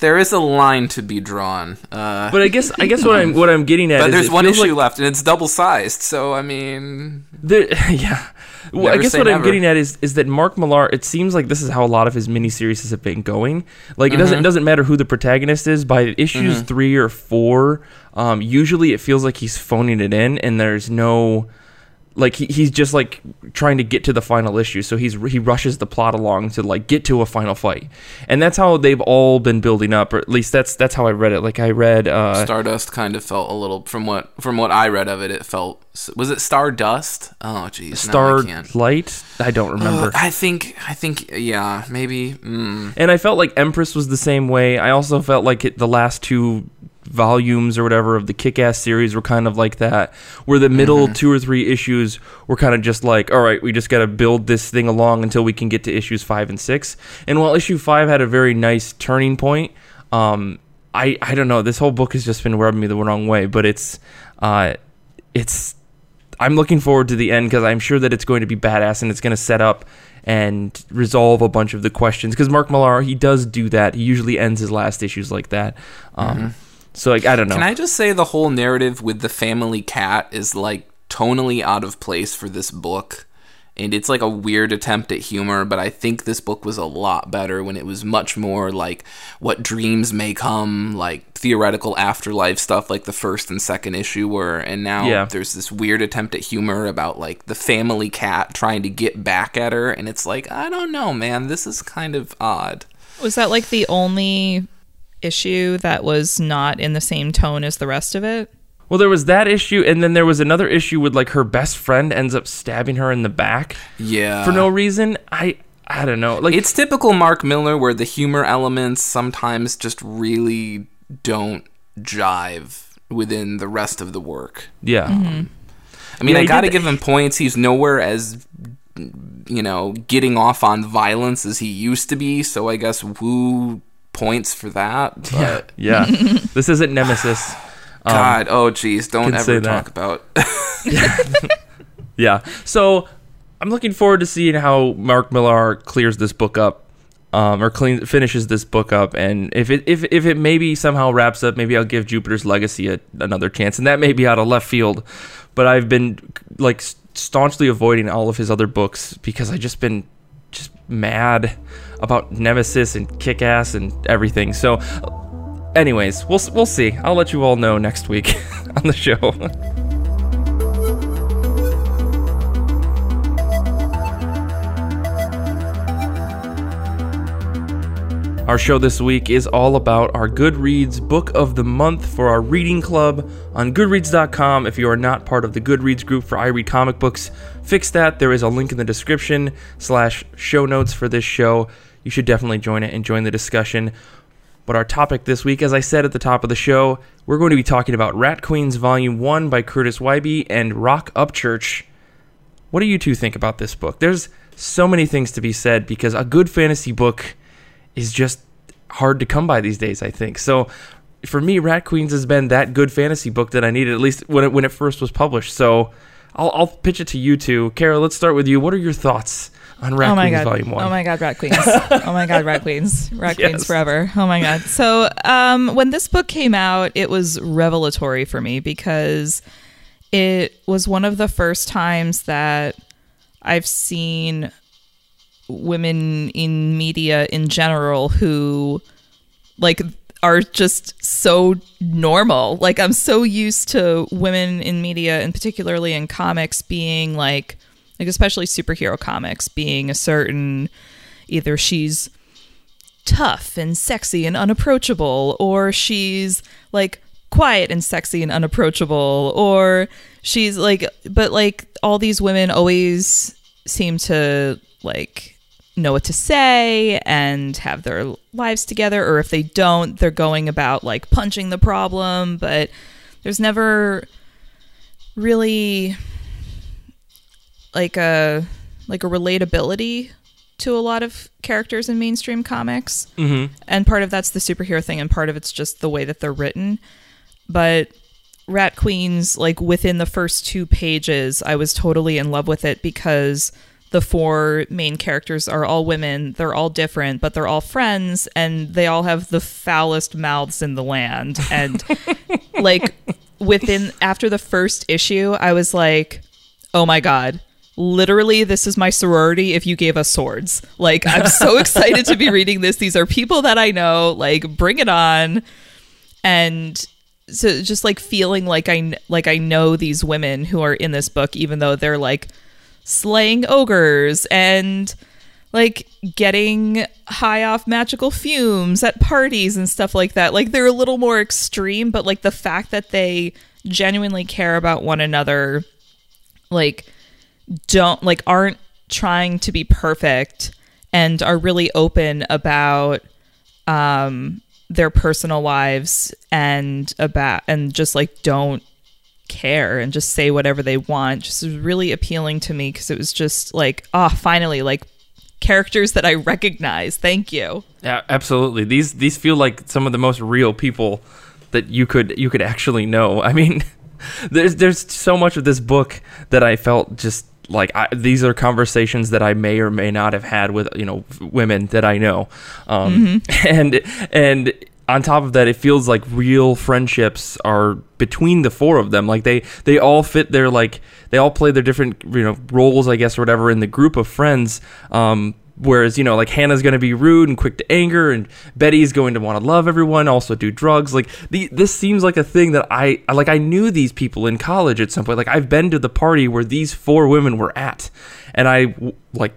there is a line to be drawn. Uh, but I guess I guess what I'm what I'm getting at. But is there's one issue like, left, and it's double sized. So I mean, there, yeah. Well, I guess what never. I'm getting at is is that Mark Millar. It seems like this is how a lot of his miniseries have been going. Like it mm-hmm. doesn't it doesn't matter who the protagonist is. By issues mm-hmm. three or four, um, usually it feels like he's phoning it in, and there's no. Like he, he's just like trying to get to the final issue, so he's he rushes the plot along to like get to a final fight, and that's how they've all been building up, or at least that's that's how I read it. Like I read uh, Stardust kind of felt a little from what from what I read of it. It felt was it Stardust? Oh geez, Starlight? I, I don't remember. Uh, I think I think yeah maybe. Mm. And I felt like Empress was the same way. I also felt like it, the last two volumes or whatever of the Kick-Ass series were kind of like that, where the middle mm-hmm. two or three issues were kind of just like, all right, we just got to build this thing along until we can get to issues five and six. And while issue five had a very nice turning point, um, I, I don't know, this whole book has just been rubbing me the wrong way, but it's, uh, it's, I'm looking forward to the end because I'm sure that it's going to be badass and it's going to set up and resolve a bunch of the questions, because Mark Millar, he does do that. He usually ends his last issues like that. Um, mm-hmm. So, like, I don't know. Can I just say the whole narrative with the family cat is, like, tonally out of place for this book? And it's, like, a weird attempt at humor, but I think this book was a lot better when it was much more, like, what dreams may come, like, theoretical afterlife stuff, like the first and second issue were. And now yeah. there's this weird attempt at humor about, like, the family cat trying to get back at her. And it's like, I don't know, man. This is kind of odd. Was that, like, the only issue that was not in the same tone as the rest of it? Well, there was that issue, and then there was another issue with, like, her best friend ends up stabbing her in the back. Yeah. For no reason. I I don't know. Like, it's typical Mark Millar where the humor elements sometimes just really don't jive within the rest of the work. Yeah. Mm-hmm. I mean, yeah, I gotta give him points. He's nowhere as, you know, getting off on violence as he used to be, so I guess woo... points for that, but yeah, yeah. This isn't Nemesis. Um, God, oh geez, don't ever talk about. Yeah, so I'm looking forward to seeing how Mark Millar clears this book up, um, or clean finishes this book up, and if it if if it maybe somehow wraps up, maybe I'll give Jupiter's Legacy a, another chance, and that may be out of left field, but I've been like staunchly avoiding all of his other books because I've just been just mad about Nemesis and Kick-Ass and everything. So, anyways, we'll we'll see. I'll let you all know next week on the show. Our show this week is all about our Goodreads Book of the Month for our reading club on Goodreads dot com. If you are not part of the Goodreads group for I Read Comic Books, fix that. There is a link in the description slash show notes for this show. You should definitely join it and join the discussion. But our topic this week, as I said at the top of the show, we're going to be talking about Rat Queens Volume one by Kurtis Wiebe and Roc Upchurch. What do you two think about this book? There's so many things to be said because a good fantasy book is just hard to come by these days, I think. So for me, Rat Queens has been that good fantasy book that I needed, at least when it when it first was published. So I'll, I'll pitch it to you two. Kara, let's start with you. What are your thoughts on Rat oh Queens God. Volume one? Oh my God, Rat Queens. Oh my God, Rat Queens. Rat yes. Queens forever. Oh my God. So um, when this book came out, it was revelatory for me because it was one of the first times that I've seen women in media in general who like are just so normal. Like I'm so used to women in media and particularly in comics being like, like especially superhero comics being a certain, either she's tough and sexy and unapproachable, or she's like quiet and sexy and unapproachable, or she's like, but like all these women always seem to like know what to say and have their lives together, or if they don't, they're going about like punching the problem, but there's never really like a like a relatability to a lot of characters in mainstream comics. Mm-hmm. And part of that's the superhero thing and part of it's just the way that they're written. But Rat Queens, like within the first two pages, I was totally in love with it because the four main characters are all women. They're all different, but they're all friends, and they all have the foulest mouths in the land. And like within, after the first issue, I was like, oh my God, literally this is my sorority if you gave us swords. Like I'm so excited to be reading this. These are people that I know, like bring it on. And so just like feeling like I, like I know these women who are in this book, even though they're like slaying ogres and like getting high off magical fumes at parties and stuff like that. Like they're a little more extreme, but like the fact that they genuinely care about one another, like don't like aren't trying to be perfect and are really open about um their personal lives and about and just like don't care and just say whatever they want. Just was really appealing to me because it was just like, oh, finally, like characters that I recognize. Thank you. Yeah, absolutely. These these feel like some of the most real people that you could you could actually know. I mean, there's there's so much of this book that I felt just like I, these are conversations that I may or may not have had with, you know, women that I know. Um, mm-hmm. And and on top of that, it feels like real friendships are between the four of them. Like they they all fit their like they all play their different, you know, roles, I guess, or whatever in the group of friends. Um, Whereas, you know, like Hannah's going to be rude and quick to anger, and Betty's going to want to love everyone, also do drugs. Like, the, this seems like a thing that I, like, I knew these people in college at some point. Like, I've been to the party where these four women were at, and I, like,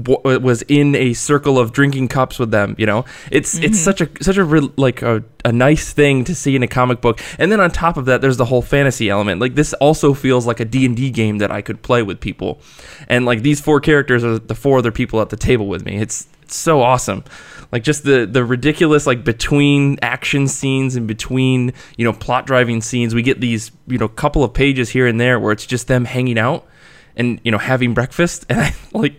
w- was in a circle of drinking cups with them, you know? It's mm-hmm. it's such a, such a re- like, a, a nice thing to see in a comic book. And then on top of that, there's the whole fantasy element. Like, this also feels like a D and D game that I could play with people. And, like, these four characters are the four other people at the table with me. It's, it's so awesome. Like, just the, the ridiculous, like, between action scenes and between, you know, plot-driving scenes, we get these, you know, couple of pages here and there where it's just them hanging out and, you know, having breakfast. And I, like...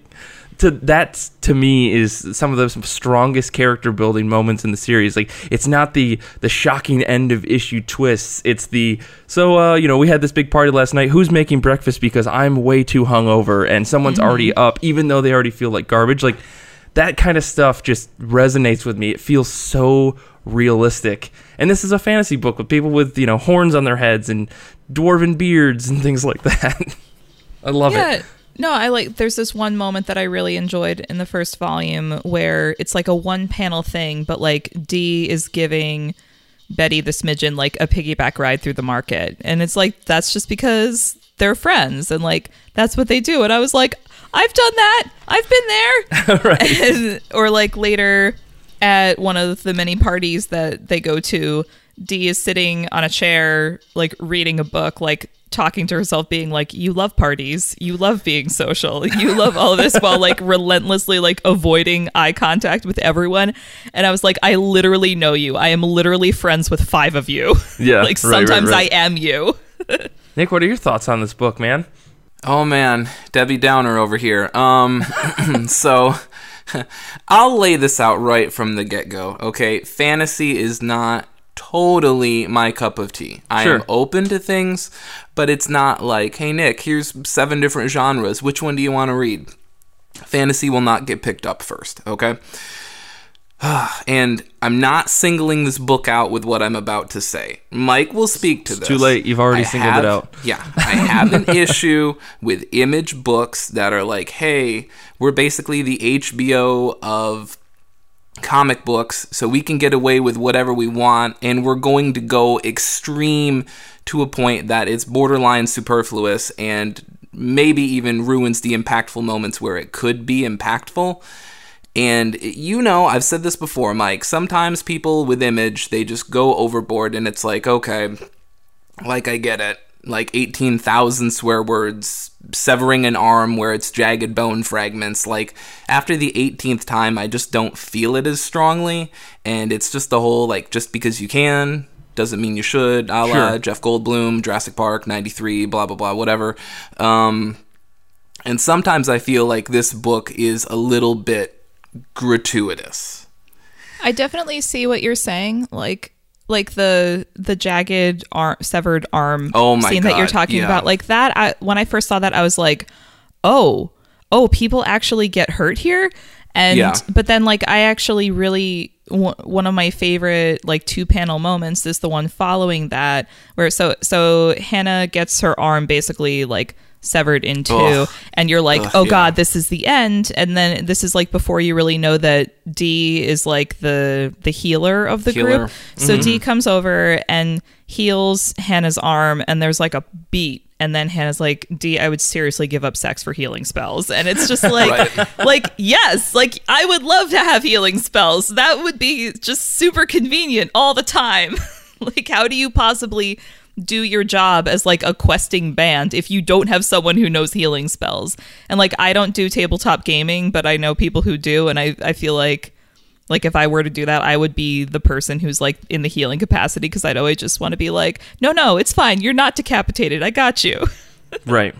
To, that, to me, is some of the strongest character-building moments in the series. Like, it's not the the shocking end-of-issue twists. It's the, so, uh, you know, we had this big party last night. Who's making breakfast because I'm way too hungover and someone's mm-hmm. already up, even though they already feel like garbage? Like, that kind of stuff just resonates with me. It feels so realistic. And this is a fantasy book with people with, you know, horns on their heads and dwarven beards and things like that. I love yeah. it. No, I like, there's this one moment that I really enjoyed in the first volume where it's like a one panel thing, but like Dee is giving Betty the Smidgen like a piggyback ride through the market. And it's like, that's just because they're friends and like, that's what they do. And I was like, I've done that. I've been there. Right. And, or like later at one of the many parties that they go to, Dee is sitting on a chair, like reading a book, like talking to herself, being like, you love parties, you love being social, you love all of this, while like relentlessly like avoiding eye contact with everyone. And I was like, I literally know you. I am literally friends with five of you. Yeah. Like right, sometimes right, right. I am you. Nick, what are your thoughts on this book, man? Oh man, Debbie Downer over here. Um, so I'll lay this out right from the get-go. Okay, fantasy is not totally my cup of tea. I sure. am open to things, but it's not like, hey Nick, here's seven different genres. Which one do you want to read? Fantasy will not get picked up first, okay? And I'm not singling this book out with what I'm about to say. Mike will speak to this. It's too late. You've already I singled have, it out. Yeah. I have an issue with Image books that are like, hey, we're basically the H B O of comic books, so we can get away with whatever we want, and we're going to go extreme to a point that it's borderline superfluous and maybe even ruins the impactful moments where it could be impactful. And you know, I've said this before, Mike, sometimes people with Image, they just go overboard, and it's like, okay, like I get it, like eighteen thousand swear words, severing an arm where it's jagged bone fragments. Like, after the eighteenth time, I just don't feel it as strongly, and it's just the whole, like, just because you can doesn't mean you should, a la sure. Jeff Goldblum, Jurassic Park, ninety-three, blah, blah, blah, whatever. Um, and sometimes I feel like this book is a little bit gratuitous. I definitely see what you're saying, like... like the the jagged arm, severed arm oh my scene God. That you're talking yeah. about, like that. I, when I first saw that, I was like, "Oh, oh, people actually get hurt here." And yeah. but then, like, I actually really w- one of my favorite like two panel moments is the one following that, where so so Hannah gets her arm basically like severed in two, Ugh. and you're like, Ugh, "Oh yeah. God, this is the end." And then this is like before you really know that Dee is like the the healer of the healer. group. So mm-hmm. Dee comes over and heals Hannah's arm, and there's like a beat, and then Hannah's like, "Dee, I would seriously give up sex for healing spells," and it's just like, right. like yes, like I would love to have healing spells. That would be just super convenient all the time. Like, how do you possibly do your job as like a questing band if you don't have someone who knows healing spells? And like, I don't do tabletop gaming, but I know people who do, and I, I feel like Like, if I were to do that, I would be the person who's, like, in the healing capacity, because I'd always just want to be like, no, no, it's fine. You're not decapitated. I got you. Right.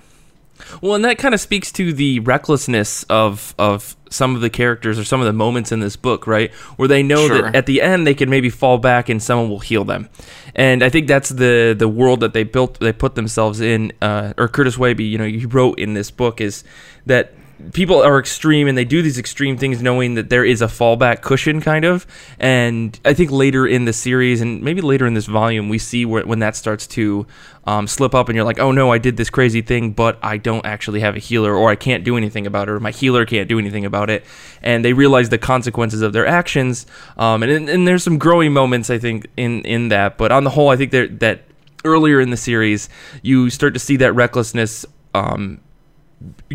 Well, and that kind of speaks to the recklessness of of some of the characters or some of the moments in this book, right? Where they know sure. that at the end they can maybe fall back and someone will heal them. And I think that's the the world that they built, they put themselves in, uh, or Kurtis Wiebe, you know, he wrote in this book, is that people are extreme and they do these extreme things knowing that there is a fallback cushion, kind of. And I think later in the series and maybe later in this volume, we see where, when that starts to um, slip up and you're like, oh no, I did this crazy thing, but I don't actually have a healer, or I can't do anything about it, or my healer can't do anything about it. And they realize the consequences of their actions. Um, and, and there's some growing moments, I think, in, in that. But on the whole, I think that, that earlier in the series, you start to see that recklessness um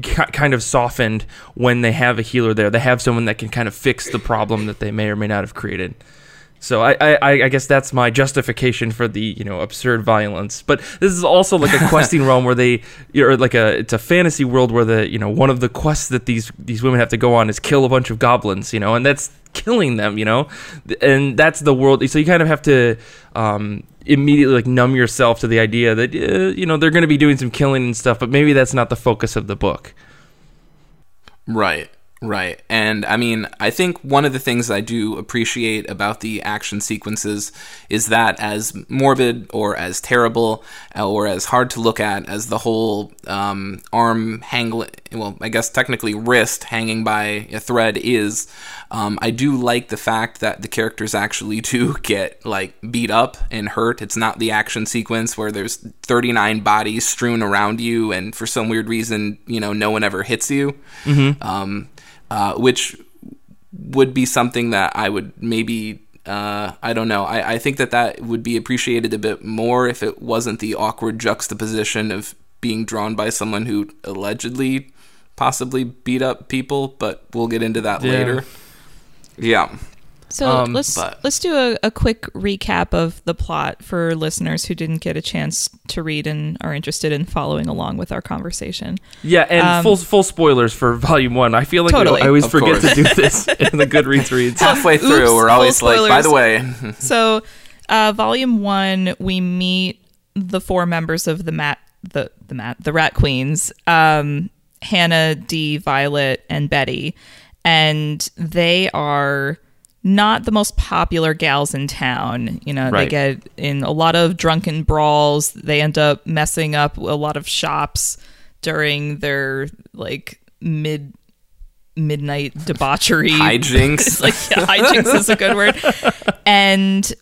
kind of softened when they have a healer there. They have someone that can kind of fix the problem that they may or may not have created. So I, I, I guess that's my justification for the, you know, absurd violence. But this is also like a questing realm where they, or like a, it's a fantasy world where the, you know, one of the quests that these these women have to go on is kill a bunch of goblins, you know, and that's killing them, you know, and that's the world. So you kind of have to um, immediately like numb yourself to the idea that, uh, you know, they're going to be doing some killing and stuff, but maybe that's not the focus of the book. Right. Right. And I mean, I think one of the things I do appreciate about the action sequences is that, as morbid or as terrible or as hard to look at as the whole um, arm hang, well, I guess technically wrist hanging by a thread is, um, I do like the fact that the characters actually do get like beat up and hurt. It's not the action sequence where there's thirty-nine bodies strewn around you and for some weird reason, you know, no one ever hits you. Mm-hmm. Um, Uh, which would be something that I would maybe, uh, I don't know, I, I think that that would be appreciated a bit more if it wasn't the awkward juxtaposition of being drawn by someone who allegedly possibly beat up people, but we'll get into that yeah. later. Yeah. So um, let's but. let's do a, a quick recap of the plot for listeners who didn't get a chance to read and are interested in following along with our conversation. Yeah, and um, full full spoilers for Volume One. I feel like totally. I always of forget course. to do this in the Goodreads reads halfway through. Oops, we're always like, by the way. So, uh, Volume One, we meet the four members of the Mat the the Mat the Rat Queens: um, Hannah, Dee, Violet, and Betty, and they are not the most popular gals in town. You know, right. They get in a lot of drunken brawls. They end up messing up a lot of shops during their like mid midnight debauchery. Hijinks. Like, yeah, hijinks is a good word. And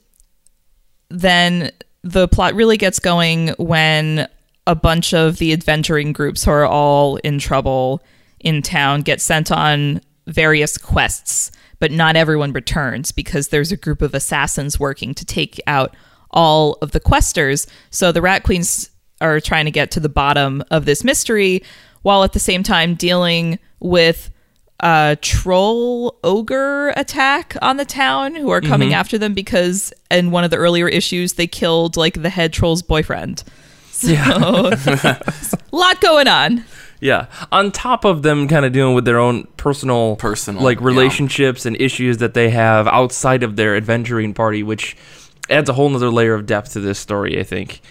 then the plot really gets going when a bunch of the adventuring groups who are all in trouble in town get sent on various quests, but not everyone returns because there's a group of assassins working to take out all of the questers. So the Rat Queens are trying to get to the bottom of this mystery while at the same time dealing with a troll ogre attack on the town who are coming mm-hmm. after them because in one of the earlier issues, they killed like the head troll's boyfriend. So yeah. A lot going on. Yeah. On top of them kind of dealing with their own personal, personal like relationships yeah. and issues that they have outside of their adventuring party, which adds a whole nother layer of depth to this story, I think.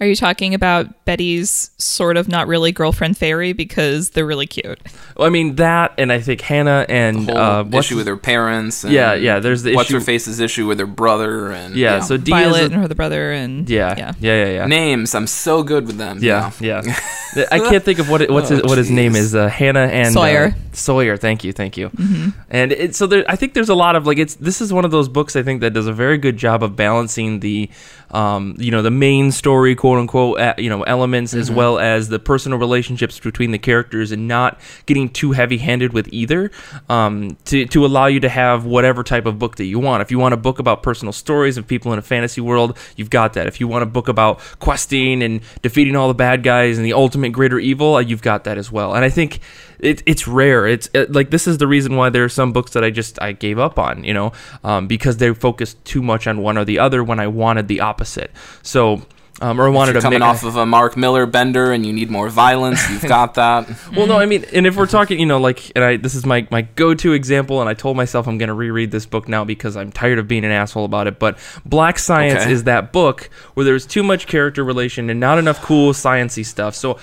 Are you talking about Betty's sort of not really girlfriend fairy because they're really cute? Well, I mean, that, and I think Hannah and the whole uh, what's issue with her parents. And yeah, yeah. There's the issue. What's her face's issue with her brother and yeah. yeah. So Dee Violet a, and her brother and yeah, yeah, yeah, yeah, yeah. Names. I'm so good with them. Yeah, yeah. yeah. I can't think of what it, what's oh, his, what his name is. Uh, Hannah and Sawyer. Uh, Sawyer. Thank you, thank you. Mm-hmm. And it, so there, I think there's a lot of like it's. This is one of those books I think that does a very good job of balancing the, um, you know, the main story, quote unquote, uh, you know, elements mm-hmm. as well as the personal relationships between the characters, and not getting too heavy-handed with either, um, to to allow you to have whatever type of book that you want. If you want a book about personal stories of people in a fantasy world, you've got that. If you want a book about questing and defeating all the bad guys and the ultimate greater evil, you've got that as well. And I think it, it's rare. It's it, like this is the reason why there are some books that I just I gave up on, you know, um, because they focused too much on one or the other when I wanted the opposite. So Um, or wanted if you're to coming make off a, of a Mark Millar bender and you need more violence, you've got that. Well, no, I mean, and if we're talking, you know, like, and I this is my, my go-to example, and I told myself I'm going to reread this book now because I'm tired of being an asshole about it, but Black Science okay. is that book where there's too much character relation and not enough cool science-y stuff. So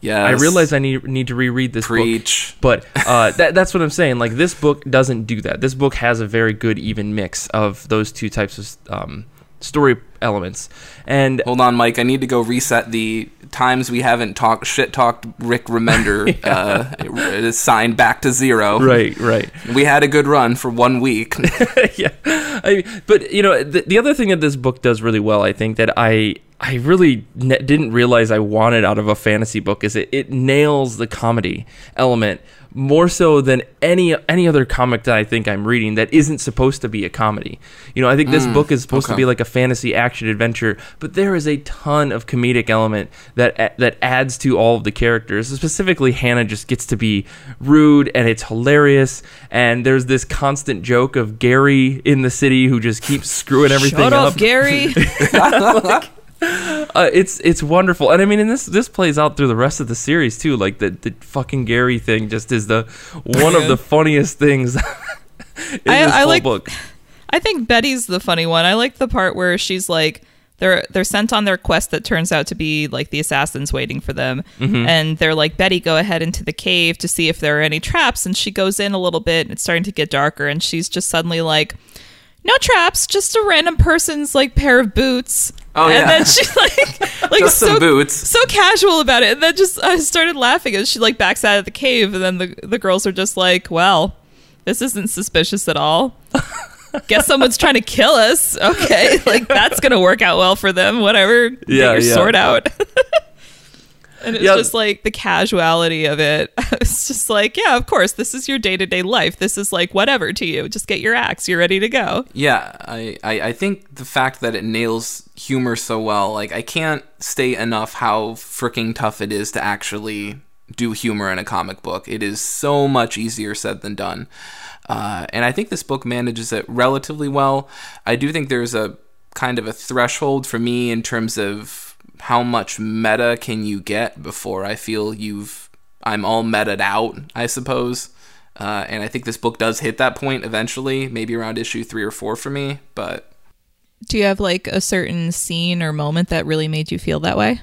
yes. I realize I need need to reread this Preach. book, but uh, that, that's what I'm saying. Like, this book doesn't do that. This book has a very good, even mix of those two types of um, story elements. And hold on, Mike, I need to go reset the times we haven't talked shit talked Rick Remender yeah. uh sign back to zero. Right right We had a good run for one week. Yeah, I, but you know, the, the other thing that this book does really well, I think, that I I really ne- didn't realize I wanted out of a fantasy book is it, it nails the comedy element more so than any any other comic that I think I'm reading that isn't supposed to be a comedy. You know, I think this mm, book is supposed okay. to be like a fantasy action adventure, but there is a ton of comedic element that that adds to all of the characters. Specifically, Hannah just gets to be rude, and it's hilarious, and there's this constant joke of Gary in the city who just keeps screwing everything Shut up. Shut up, Gary! Like, Uh, it's it's wonderful, and I mean, and this this plays out through the rest of the series too. Like the, the fucking Gary thing just is the one of the funniest things in I, this I whole like, book. I think Betty's the funny one. I like the part where she's like, they're they're sent on their quest that turns out to be like the assassins waiting for them, mm-hmm. and they're like, Betty, go ahead into the cave to see if there are any traps. And she goes in a little bit, and it's starting to get darker, and she's just suddenly like, no traps, just a random person's like pair of boots. Oh, yeah. And then she's like, like just so, some boots. So casual about it. And then just I started laughing as she like backs out of the cave. And then the, the girls are just like, well, this isn't suspicious at all. Guess someone's trying to kill us. Okay, like that's going to work out well for them. Whatever. Yeah, Get your yeah. sword out. And it's yeah. just like the casuality of it. It's just like, yeah, of course, this is your day-to-day life. This is like whatever to you. Just get your axe. You're ready to go. Yeah, I, I, I think the fact that it nails humor so well, like I can't state enough how freaking tough it is to actually do humor in a comic book. It is so much easier said than done. Uh, and I think this book manages it relatively well. I do think there's a kind of a threshold for me in terms of how much meta can you get before I feel you've I'm all meta'd out, I suppose. Uh, and I think this book does hit that point eventually, maybe around issue three or four for me. But do you have like a certain scene or moment that really made you feel that way?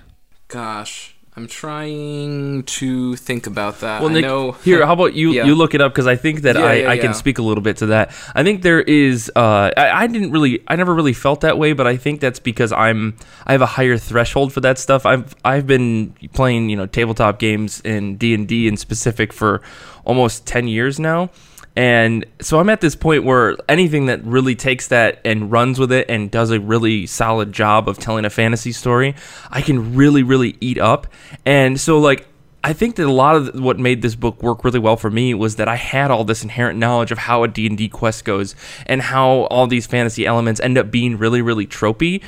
Gosh, I'm trying to think about that. Well, Nick, I know, here, how about you, yeah. you look it up? Because I think that yeah, I, yeah, I yeah. can speak a little bit to that. I think there is, uh, I, I didn't really, I never really felt that way, but I think that's because I'm, I have a higher threshold for that stuff. I've, I've been playing, you know, tabletop games and D and D in specific for almost ten years now. And so I'm at this point where anything that really takes that and runs with it and does a really solid job of telling a fantasy story, I can really, really eat up. And so, like, I think that a lot of what made this book work really well for me was that I had all this inherent knowledge of how a D and D quest goes and how all these fantasy elements end up being really, really tropey.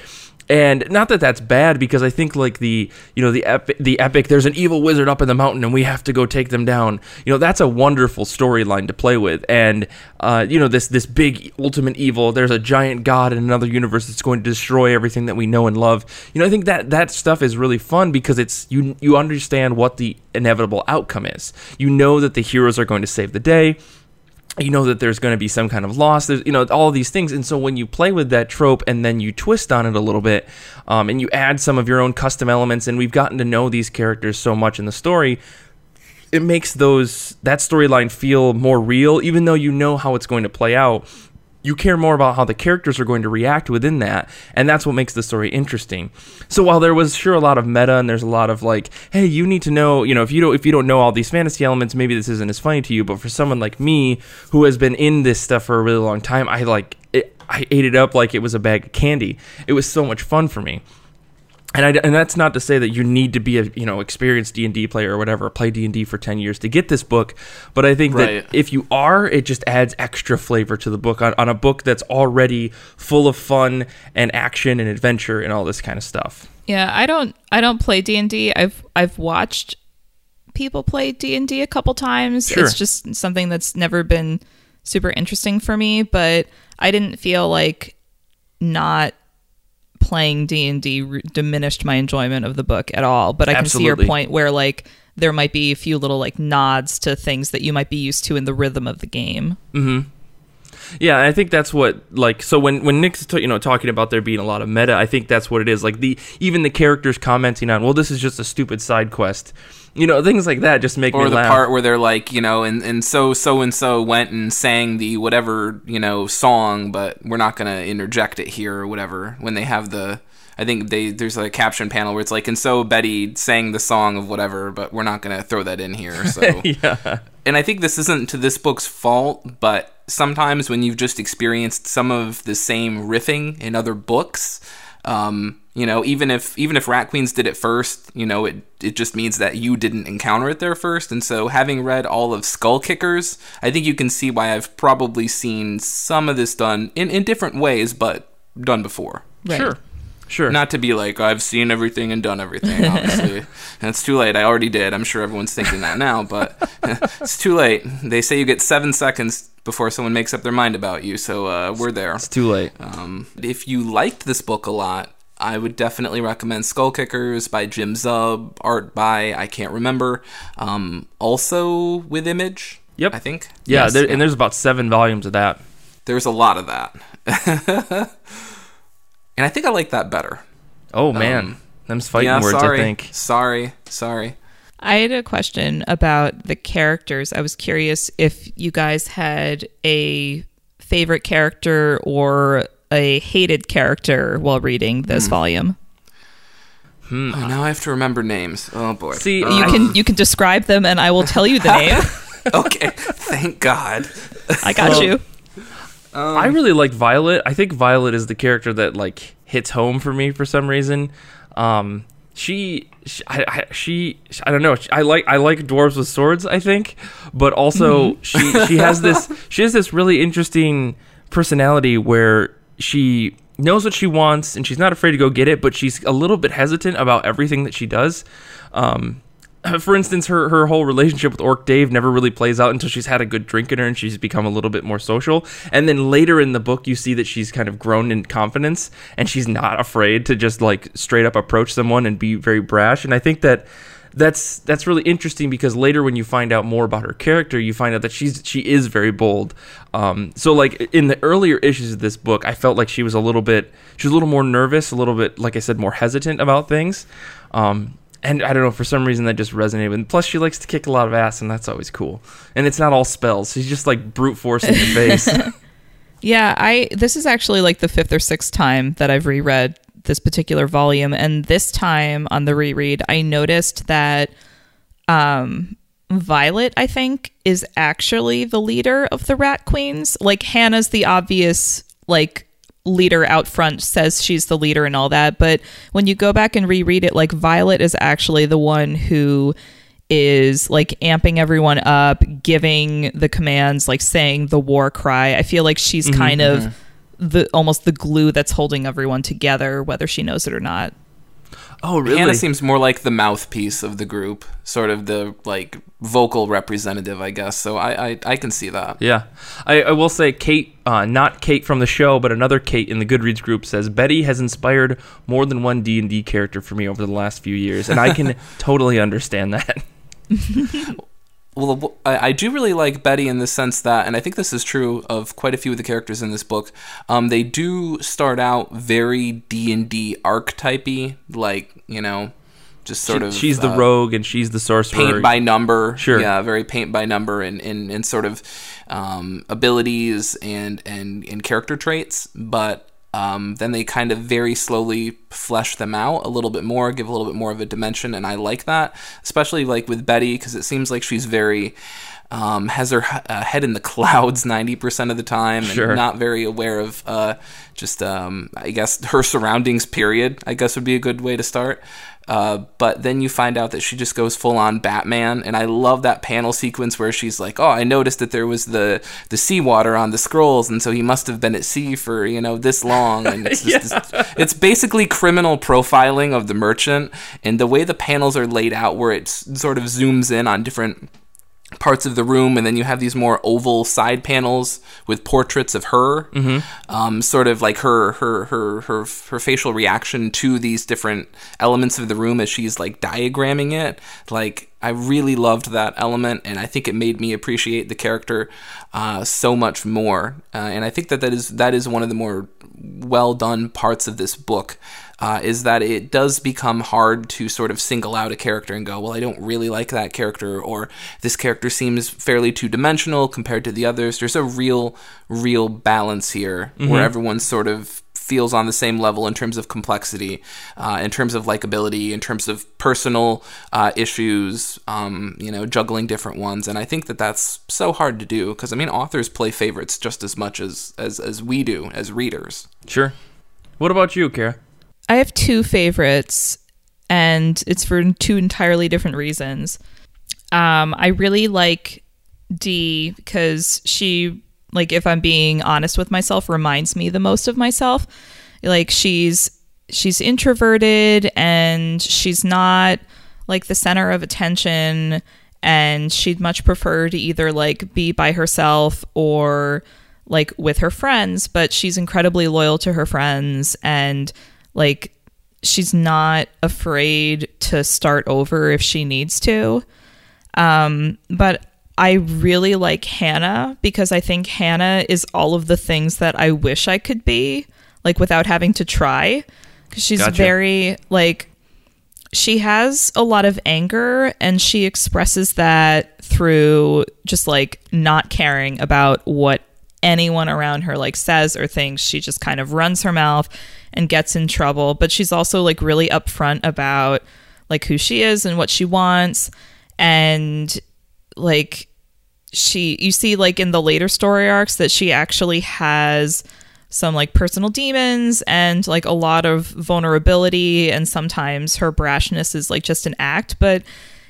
And not that that's bad, because I think like the, you know, the epi- the epic, there's an evil wizard up in the mountain and we have to go take them down. You know, that's a wonderful storyline to play with. And, uh, you know, this this big ultimate evil, there's a giant god in another universe that's going to destroy everything that we know and love. You know, I think that that stuff is really fun because it's you you understand what the inevitable outcome is. You know that the heroes are going to save the day. You know that there's going to be some kind of loss, there's, you know, all these things. And so when you play with that trope and then you twist on it a little bit um, and you add some of your own custom elements, and we've gotten to know these characters so much in the story, it makes those that storyline feel more real. Even though you know how it's going to play out, you care more about how the characters are going to react within that, and that's what makes the story interesting. So while there was sure a lot of meta, and there's a lot of like, hey, you need to know, you know, if you don't if you don't know all these fantasy elements, maybe this isn't as funny to you. But for someone like me who has been in this stuff for a really long time, I like it, I ate it up like it was a bag of candy. It was so much fun for me. And I, and that's not to say that you need to be a you know experienced D and D player or whatever, play D and D for ten years to get this book, but I think right. that if you are, it just adds extra flavor to the book on, on a book that's already full of fun and action and adventure and all this kind of stuff. Yeah, I don't I don't play D and D. I've I've watched people play D and D a couple times. Sure. It's just something that's never been super interesting for me, but I didn't feel like not playing D and D re- diminished my enjoyment of the book at all. But I can Absolutely. see your point where, like, there might be a few little, like, nods to things that you might be used to in the rhythm of the game. Mm-hmm. Yeah, I think that's what, like, so when, when Nick's, t- you know, talking about there being a lot of meta, I think that's what it is. Like, the even the characters commenting on, well, this is just a stupid side quest. You know, things like that just make or me laugh. Or the part where they're like, you know, and, and so so-and-so went and sang the whatever, you know, song, but we're not going to interject it here or whatever. When they have the, I think they there's a caption panel where it's like, and so Betty sang the song of whatever, but we're not going to throw that in here. So, yeah. And I think this isn't to this book's fault, but sometimes when you've just experienced some of the same riffing in other books, um, you know, even if even if Rat Queens did it first, you know, it it just means that you didn't encounter it there first. And so having read all of Skull Kickers, I think you can see why I've probably seen some of this done in, in different ways, but done before. Right. Sure. Sure. Not to be like, I've seen everything and done everything, obviously. And it's too late. I already did. I'm sure everyone's thinking that now, but it's too late. They say you get seven seconds before someone makes up their mind about you, so uh, we're there. It's too late. Um, if you liked this book a lot, I would definitely recommend Skull Kickers by Jim Zub, art by, I can't remember, um, also with Image, Yep. I think. Yeah, yes, there, yeah, and there's about seven volumes of that. There's a lot of that. And I think I like that better. Oh, man. Um, Them's fighting yeah, words, sorry. I think. Sorry, sorry. I had a question about the characters. I was curious if you guys had a favorite character or a hated character while reading this hmm. volume. Hmm. Oh, now I have to remember names. Oh, boy. See, uh, you can you can describe them, and I will tell you the name. Okay. Thank God. I got so, you. Um, I really like Violet. I think Violet is the character that, like, hits home for me for some reason. Um, she, she, I, I, she, I don't know. She, I like, I like dwarves with swords, I think, but also mm-hmm. she, she has this, she has this really interesting personality where she knows what she wants and she's not afraid to go get it, but she's a little bit hesitant about everything that she does. Um, For instance, her, her whole relationship with Orc Dave never really plays out until she's had a good drink in her and she's become a little bit more social. And then later in the book, you see that she's kind of grown in confidence and she's not afraid to just, like, straight up approach someone and be very brash. And I think that that's that's really interesting because later when you find out more about her character, you find out that she's she is very bold. Um, so, like, in the earlier issues of this book, I felt like she was a little bit, she was a little more nervous, a little bit, like I said, more hesitant about things. Um And I don't know, for some reason that just resonated with me. Plus, she likes to kick a lot of ass, and that's always cool. And it's not all spells. She's just, like, brute forcing your face. Yeah, I. This is actually, like, the fifth or sixth time that I've reread this particular volume. And this time on the reread, I noticed that um, Violet, I think, is actually the leader of the Rat Queens. Like, Hannah's the obvious, like, leader out front, says she's the leader and all that, but when you go back and reread it, like, Violet is actually the one who is, like, amping everyone up, giving the commands, like, saying the war cry. I feel like she's mm-hmm. kind of the almost the glue that's holding everyone together, whether she knows it or not. Oh, really? Hannah seems more like the mouthpiece of the group, sort of the, like, vocal representative, I guess. So I I, I can see that. Yeah. I, I will say Kate, uh, not Kate from the show, but another Kate in the Goodreads group says, Betty has inspired more than one D and D character for me over the last few years. And I can totally understand that. Well, I do really like Betty in the sense that, and I think this is true of quite a few of the characters in this book, um, they do start out very D and D archetype-y, like, you know, just sort she, of... She's the uh, rogue and she's the sorcerer. Paint by number. Sure. Yeah, very paint by number and, and, and sort of um, abilities and, and, and character traits, but... Um, then they kind of very slowly flesh them out a little bit more, give a little bit more of a dimension, and I like that, especially like with Betty, because it seems like she's very um, has her uh, head in the clouds ninety percent of the time, and sure. not very aware of uh, just um, I guess her surroundings. Period. I guess would be a good way to start. Uh, but then you find out that she just goes full on Batman, and I love that panel sequence where she's like, "Oh, I noticed that there was the the seawater on the scrolls, and so he must have been at sea for you know this long." And it's just, yeah. this, it's basically criminal profiling of the merchant, and the way the panels are laid out, where it sort of zooms in on different parts of the room, and then you have these more oval side panels with portraits of her, mm-hmm. um, sort of like her, her her her her facial reaction to these different elements of the room as she's like diagramming it. Like, I really loved that element, and I think it made me appreciate the character uh, so much more. Uh, and I think that that is that is one of the more well done parts of this book. Uh, is that it does become hard to sort of single out a character and go, well, I don't really like that character, or this character seems fairly two-dimensional compared to the others. There's a real, real balance here, mm-hmm. where everyone sort of feels on the same level in terms of complexity, uh, in terms of likability, in terms of personal uh, issues, um, you know, juggling different ones. And I think that that's so hard to do, because, I mean, authors play favorites just as much as, as, as we do as readers. Sure. What about you, Kara? I have two favorites, and it's for two entirely different reasons. Um, I really like Dee because she, like, if I'm being honest with myself, reminds me the most of myself. Like, she's she's introverted, and she's not, like, the center of attention, and she'd much prefer to either, like, be by herself or, like, with her friends, but she's incredibly loyal to her friends, and like, she's not afraid to start over if she needs to. Um, but I really like Hannah, because I think Hannah is all of the things that I wish I could be, like, without having to try. Because she's gotcha. very, like, she has a lot of anger, and she expresses that through just, like, not caring about what anyone around her, like, says or thinks. She just kind of runs her mouth and gets in trouble, but she's also, like, really upfront about, like, who she is and what she wants. And, like, she, you see, like, in the later story arcs that she actually has some, like, personal demons and, like, a lot of vulnerability, and sometimes her brashness is, like, just an act, but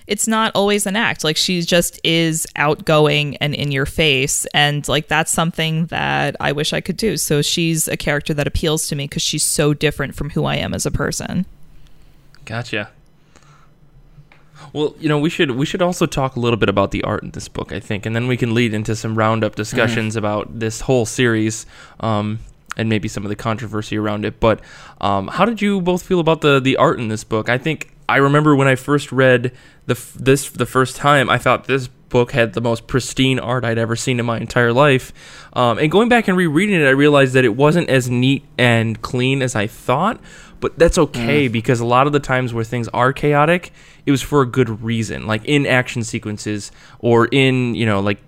it's not always an act. Like, she just is outgoing and in your face. And, like, that's something that I wish I could do. So she's a character that appeals to me because she's so different from who I am as a person. Gotcha. Well, you know, we should we should also talk a little bit about the art in this book, I think. And then we can lead into some roundup discussions mm. about this whole series, um, and maybe some of the controversy around it. But um, how did you both feel about the, the art in this book? I think... I remember when I first read the this the first time, I thought this book had the most pristine art I'd ever seen in my entire life. Um, and going back and rereading it, I realized that it wasn't as neat and clean as I thought. But that's okay, mm. because a lot of the times where things are chaotic, it was for a good reason. Like in action sequences, or in, you know, like,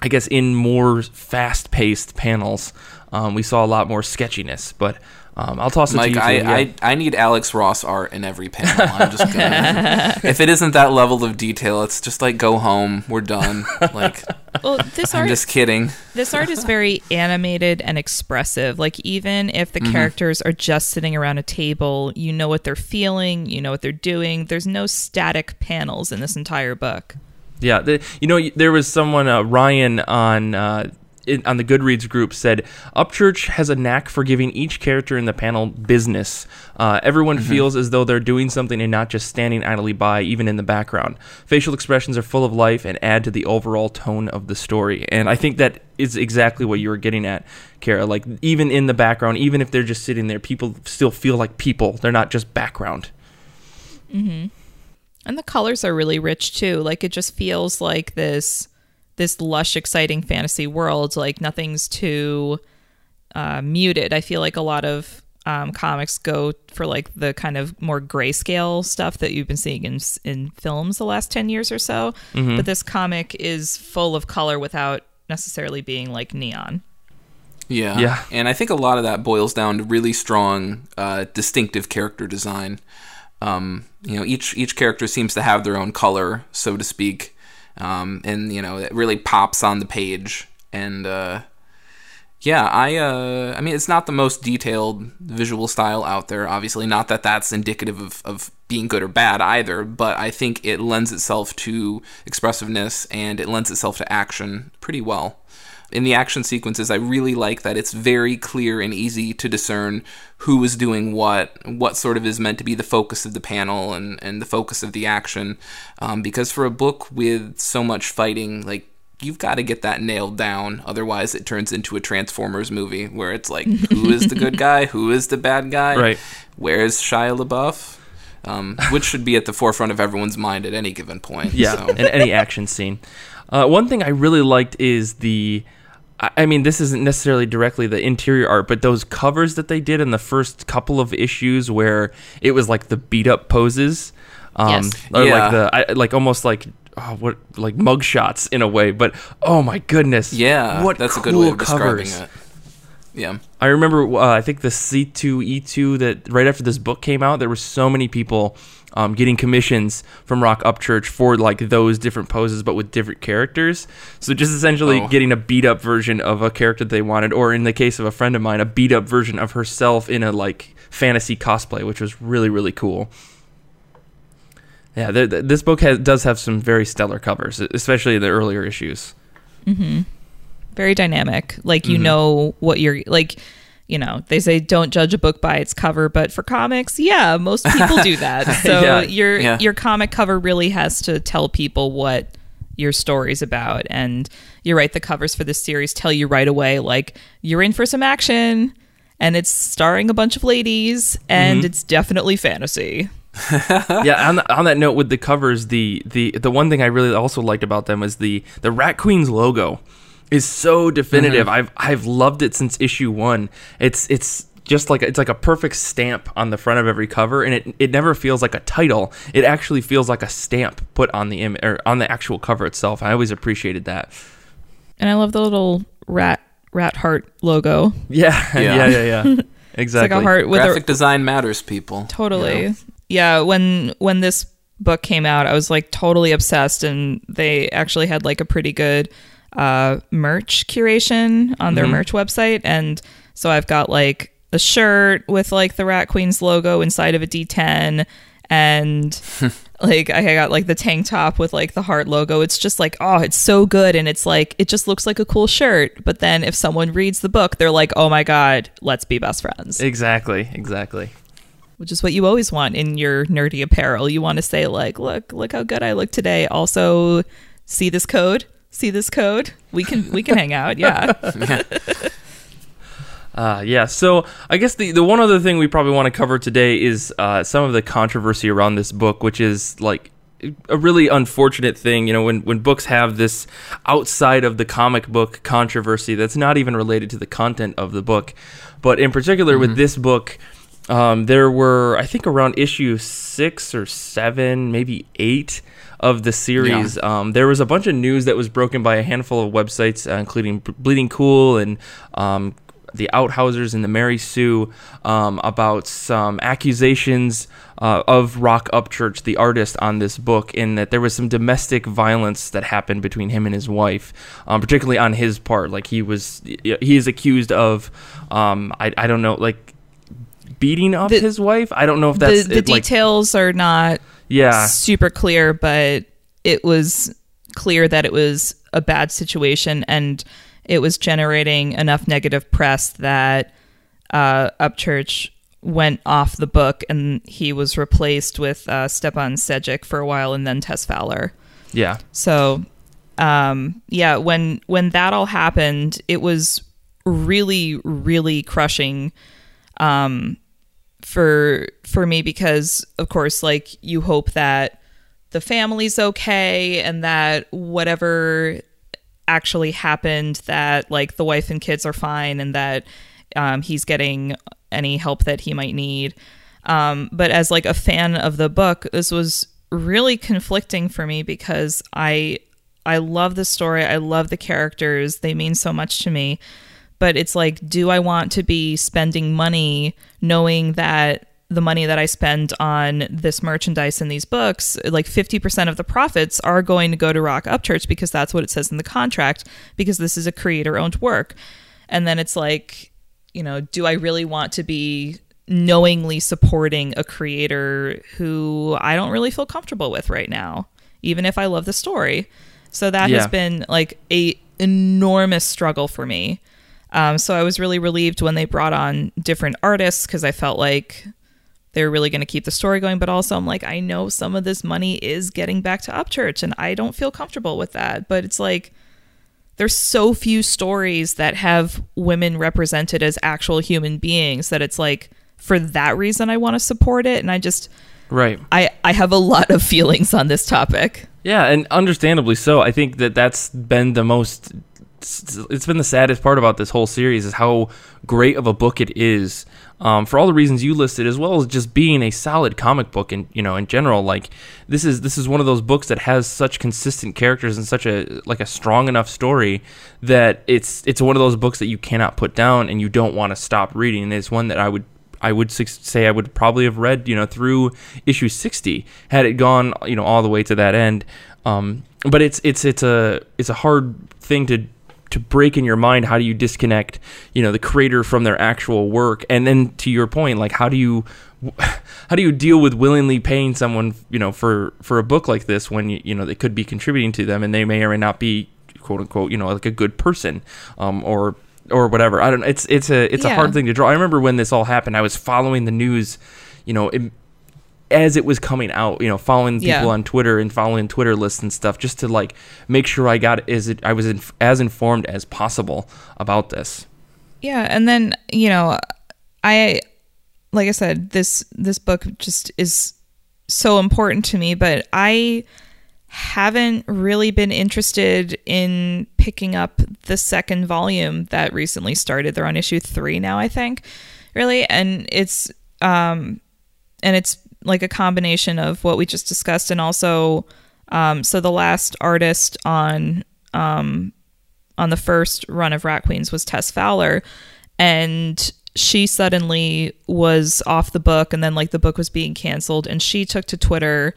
I guess in more fast-paced panels, um, we saw a lot more sketchiness. But... Um, I'll toss it Mike, to you. Mike, I, yeah. I I need Alex Ross art in every panel. I'm just gonna, if it isn't that level of detail, it's just like, go home. We're done. Like, well, this I'm art, just kidding. This art is very animated and expressive. Like, even if the mm-hmm. characters are just sitting around a table, you know what they're feeling. You know what they're doing. There's no static panels in this entire book. Yeah, the, you know, there was someone, uh, Ryan on. Uh, It, on the Goodreads group said, Upchurch has a knack for giving each character in the panel business. Uh, everyone mm-hmm. feels as though they're doing something and not just standing idly by, even in the background. Facial expressions are full of life and add to the overall tone of the story. And I think that is exactly what you were getting at, Kara. Like, even in the background, even if they're just sitting there, people still feel like people. They're not just background. Mm-hmm. And the colors are really rich, too. Like, it just feels like this... this lush, exciting fantasy world. Like, nothing's too uh, muted. I feel like a lot of um, comics go for, like, the kind of more grayscale stuff that you've been seeing in in films the last ten years or so. Mm-hmm. But this comic is full of color without necessarily being, like, neon. Yeah. yeah. And I think a lot of that boils down to really strong, uh, distinctive character design. Um, you know, each each character seems to have their own color, so to speak. Um, and, you know, it really pops on the page. And, uh, yeah, I, uh, I mean, it's not the most detailed visual style out there, obviously. Not that that's indicative of, of being good or bad either, but I think it lends itself to expressiveness, and it lends itself to action pretty well. in the action sequences, I really like that it's very clear and easy to discern who is doing what, what sort of is meant to be the focus of the panel and, and the focus of the action. Um, because for a book with so much fighting, like, you've got to get that nailed down. Otherwise, it turns into a Transformers movie where it's like, who is the good guy? Who is the bad guy? Right. Where is Shia LaBeouf? Um, which should be at the forefront of everyone's mind at any given point. Yeah, so. In any action scene. Uh, one thing I really liked is the... I mean, this isn't necessarily directly the interior art, but those covers that they did in the first couple of issues where it was like the beat-up poses. Um, yes. Or yeah. Like, the, like almost like... Oh, what like mugshots in a way, but oh my goodness, yeah, what that's cool a good way of covers. Describing it. Yeah, I remember. Uh, I think the C two E two that right after this book came out, there were so many people um, getting commissions from Roc Upchurch for like those different poses, but with different characters. So just essentially oh. getting a beat up version of a character they wanted, or in the case of a friend of mine, a beat up version of herself in a like fantasy cosplay, which was really really cool. Yeah, th- th- this book has, does have some very stellar covers, especially the earlier issues. Mm-hmm. Very dynamic. Like, you mm-hmm. know what you're... Like, you know, they say don't judge a book by its cover, but for comics, yeah, most people do that. So yeah. your yeah. your comic cover really has to tell people what your story's about. And you're right, the covers for this series tell you right away, like, you're in for some action, and it's starring a bunch of ladies, and mm-hmm. it's definitely fantasy. Yeah, on, the, on that note with the covers, the, the, the one thing I really also liked about them was the, the Rat Queens logo is so definitive. Mm-hmm. I've I've loved it since issue one. It's it's just like it's like a perfect stamp on the front of every cover, and it, it never feels like a title. It actually feels like a stamp put on the im- or on the actual cover itself. I always appreciated that. And I love the little rat rat heart logo. Yeah, yeah, yeah, yeah. yeah. Exactly. It's like a heart with graphic a, design matters, people. Totally. You know? Yeah, when when this book came out, I was like totally obsessed, and they actually had like a pretty good uh, merch curation on their mm-hmm. merch website, and so I've got like a shirt with like the Rat Queens logo inside of a D ten, and like I got like the tank top with like the heart logo. It's just like, oh, it's so good, and it's like it just looks like a cool shirt. But then if someone reads the book, they're like, oh my god, let's be best friends. Exactly, exactly. Which is what you always want in your nerdy apparel. You want to say like, look, look how good I look today. Also, see this code, see this code. We can, we can hang out. Yeah. Yeah. Uh, yeah. So I guess the, the one other thing we probably want to cover today is uh, some of the controversy around this book, which is like a really unfortunate thing. You know, when, when books have this outside of the comic book controversy, that's not even related to the content of the book, but in particular mm-hmm. with this book, Um, there were, I think, around issue six or seven, maybe eight of the series. Yeah. Um, there was a bunch of news that was broken by a handful of websites, uh, including B- Bleeding Cool and um, the Outhousers and the Mary Sue, um, about some accusations uh, of Roc Upchurch, the artist on this book, in that there was some domestic violence that happened between him and his wife, um, particularly on his part. Like he was, he is accused of, um, I, I don't know, like. beating up the, his wife. I don't know if that's the, the it, like, details are not yeah. super clear, but it was clear that it was a bad situation, and it was generating enough negative press that uh, Upchurch went off the book, and he was replaced with uh, Stepan Sejic for a while, and then Tess Fowler. Yeah. So, um, yeah, when when that all happened, it was really, really crushing. Um. for for me, because of course, like, you hope that the family's okay and that whatever actually happened, that like the wife and kids are fine, and that um, he's getting any help that he might need, um, but as like a fan of the book, this was really conflicting for me, because I I love the story, I love the characters, they mean so much to me. But it's like, do I want to be spending money knowing that the money that I spend on this merchandise and these books, like fifty percent of the profits are going to go to Roc Upchurch, because that's what it says in the contract, because this is a creator-owned work. And then it's like, you know, do I really want to be knowingly supporting a creator who I don't really feel comfortable with right now, even if I love the story? So that yeah. has been like a... enormous struggle for me. Um, so I was really relieved when they brought on different artists, because I felt like they were really going to keep the story going. But also I'm like, I know some of this money is getting back to Upchurch, and I don't feel comfortable with that. But it's like, there's so few stories that have women represented as actual human beings that it's like, for that reason, I want to support it. And I just, right. I, I have a lot of feelings on this topic. Yeah. And understandably so. I think that that's been the most, it's been the saddest part about this whole series, is how great of a book it is, um, for all the reasons you listed, as well as just being a solid comic book. And, you know, in general, like this is, this is one of those books that has such consistent characters and such a, like a strong enough story that it's, it's one of those books that you cannot put down and you don't want to stop reading. And it's one that I would, I would say I would probably have read, you know, through issue sixty had it gone, you know, all the way to that end. Um, but it's, it's, it's a, it's a hard thing to to break in your mind. How do you disconnect, you know, the creator from their actual work? And then to your point, like, how do you, how do you deal with willingly paying someone, you know, for, for a book like this when, you, you know, they could be contributing to them and they may or may not be, quote unquote, you know, like a good person, um, or, or whatever. I don't know. It's, it's a, it's yeah. a hard thing to draw. I remember when this all happened, I was following the news, you know, it, as it was coming out, you know, following people yeah. on Twitter and following Twitter lists and stuff, just to like make sure I got is it I was inf- as informed as possible about this. Yeah, and then, you know, I like I said, this this book just is so important to me, but I haven't really been interested in picking up the second volume that recently started. They're on issue three now, I think, really, and it's um and it's like a combination of what we just discussed, and also um so the last artist on um on the first run of Rat Queens was Tess Fowler, and she suddenly was off the book, and then like the book was being canceled, and she took to Twitter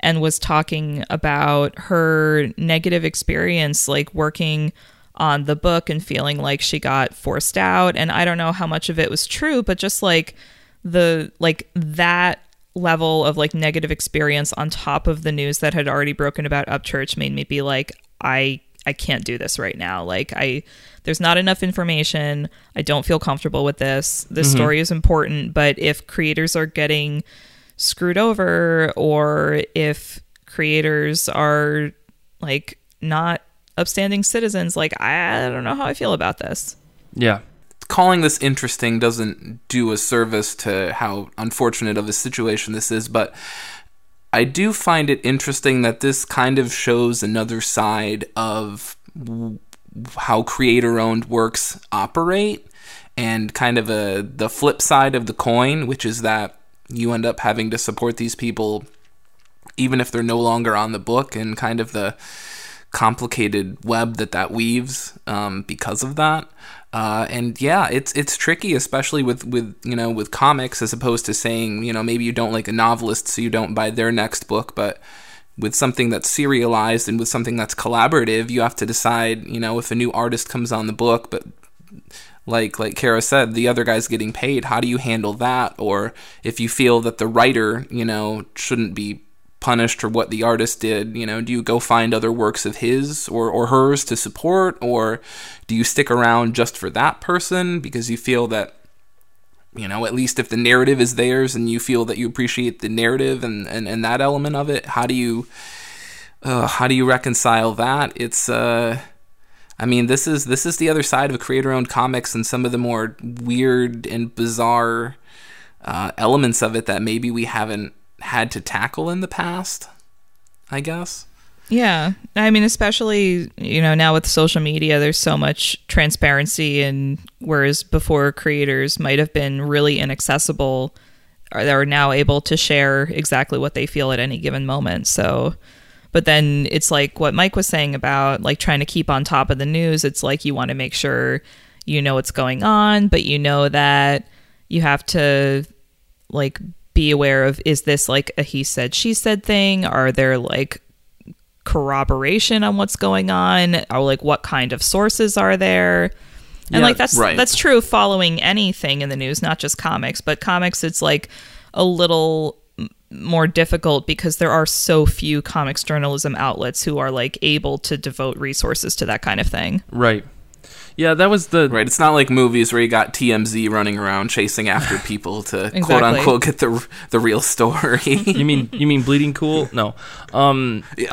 and was talking about her negative experience like working on the book and feeling like she got forced out. And I don't know how much of it was true, but just like the like that level of like negative experience on top of the news that had already broken about Upchurch made me be like, I I can't do this right now. Like I there's not enough information. I don't feel comfortable with this. This mm-hmm. story is important, but if creators are getting screwed over, or if creators are like not upstanding citizens, like I don't know how I feel about this. Yeah. Calling this interesting doesn't do a service to how unfortunate of a situation this is, but I do find it interesting that this kind of shows another side of w- how creator-owned works operate, and kind of a the flip side of the coin, which is that you end up having to support these people even if they're no longer on the book, and kind of the complicated web that that weaves um, because of that. Uh, and yeah, it's it's tricky, especially with, with you know with comics, as opposed to saying, you know, maybe you don't like a novelist, so you don't buy their next book. But with something that's serialized and with something that's collaborative, you have to decide, you know, if a new artist comes on the book, but like like Kara said, the other guy's getting paid, how do you handle that? Or if you feel that the writer, you know, shouldn't be punished for what the artist did, you know, do you go find other works of his or, or hers to support, or do you stick around just for that person because you feel that, you know, at least if the narrative is theirs and you feel that you appreciate the narrative and, and, and that element of it, how do you, uh, how do you reconcile that? It's, uh, I mean, this is, this is the other side of creator-owned comics and some of the more weird and bizarre uh, elements of it that maybe we haven't had to tackle in the past, I guess. Yeah. I mean, especially, you know, now with social media, there's so much transparency, and whereas before creators might have been really inaccessible, are, are now able to share exactly what they feel at any given moment. So, but then it's like what Mike was saying about like trying to keep on top of the news. It's like you want to make sure you know what's going on, but you know that you have to like be aware of, is this like a he said, she said thing? Are there like corroboration on what's going on? Or like what kind of sources are there? And yeah, like that's right. that's true of following anything in the news, not just comics, but comics, it's like a little more difficult because there are so few comics journalism outlets who are like able to devote resources to that kind of thing. Right. Yeah, that was the... Right, it's not like movies where you got T M Z running around chasing after people to, exactly. quote-unquote, get the the real story. you mean you mean Bleeding Cool? No. Um, oh!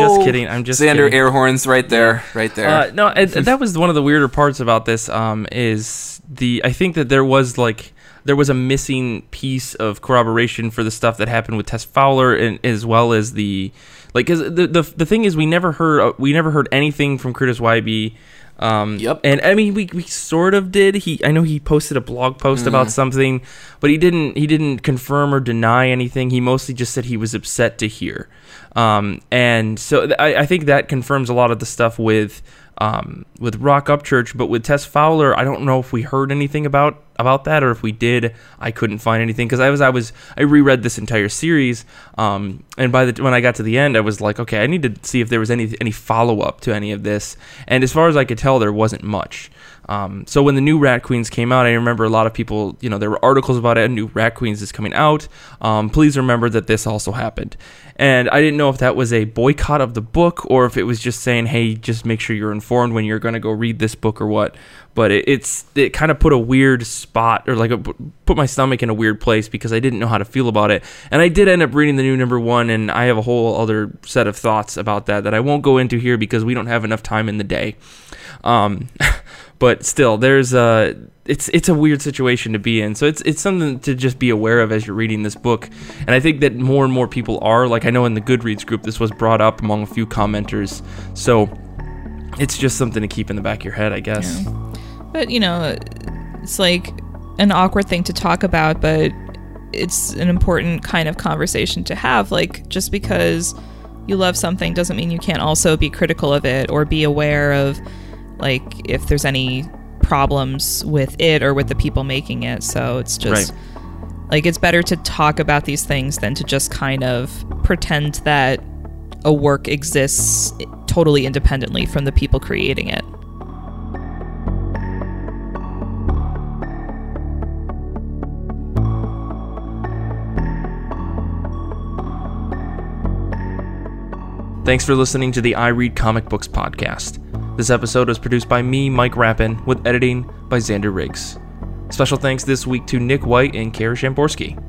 I, I'm j- just kidding, I'm just Xander kidding. Air horns right there, right there. Uh, no, it, that was one of the weirder parts about this, um, is the... I think that there was, like... there was a missing piece of corroboration for the stuff that happened with Tess Fowler, and as well as the, like, cause the, the the thing is we never heard we never heard anything from Kurtis Wiebe. Um, yep. And I mean, we, we sort of did. He I know he posted a blog post mm. about something, but he didn't he didn't confirm or deny anything. He mostly just said he was upset to hear. Um, and so th- I, I think that confirms a lot of the stuff with. Um, with Roc Upchurch, but with Tess Fowler, I don't know if we heard anything about, about that, or if we did, I couldn't find anything, because I was I was I reread this entire series, um, and by the when I got to the end, I was like, okay, I need to see if there was any any follow up to any of this, and as far as I could tell, there wasn't much. Um, so when the new Rat Queens came out, I remember a lot of people, you know, there were articles about it, new Rat Queens is coming out. Um, please remember that this also happened, and I didn't know if that was a boycott of the book or if it was just saying, hey, just make sure you're informed when you're going to go read this book or what, but it, it's it kind of put a weird spot or like a, put my stomach in a weird place because I didn't know how to feel about it, and I did end up reading the new number one, and I have a whole other set of thoughts about that that I won't go into here because we don't have enough time in the day, um but still there's a it's it's a weird situation to be in, so it's it's something to just be aware of as you're reading this book, and I think that more and more people are, like, I know in the Goodreads group this was brought up among a few commenters, so it's just something to keep in the back of your head, I guess. Yeah. But, you know, it's like an awkward thing to talk about, but it's an important kind of conversation to have. Like, just because you love something doesn't mean you can't also be critical of it or be aware of, like, if there's any problems with it or with the people making it. So it's just, right. like, it's better to talk about these things than to just kind of pretend that a work exists totally independently from the people creating it. Thanks for listening to the I Read Comic Books podcast. This episode was produced by me, Mike Rappin, with editing by Xander Riggs. Special thanks this week to Nick White and Kara Shamborsky.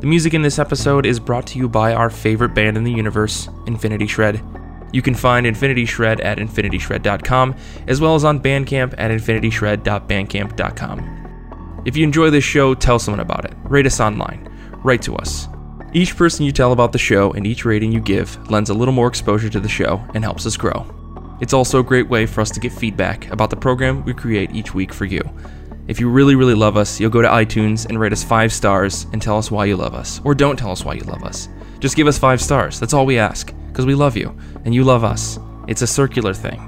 The music in this episode is brought to you by our favorite band in the universe, Infinity Shred. You can find Infinity Shred at infinity shred dot com, as well as on Bandcamp at infinity shred dot bandcamp dot com. If you enjoy this show, tell someone about it. Rate us online. Write to us. Each person you tell about the show and each rating you give lends a little more exposure to the show and helps us grow. It's also a great way for us to get feedback about the program we create each week for you. If you really, really love us, you'll go to iTunes and rate us five stars and tell us why you love us. Or don't tell us why you love us. Just give us five stars. That's all we ask. Because we love you. And you love us. It's a circular thing.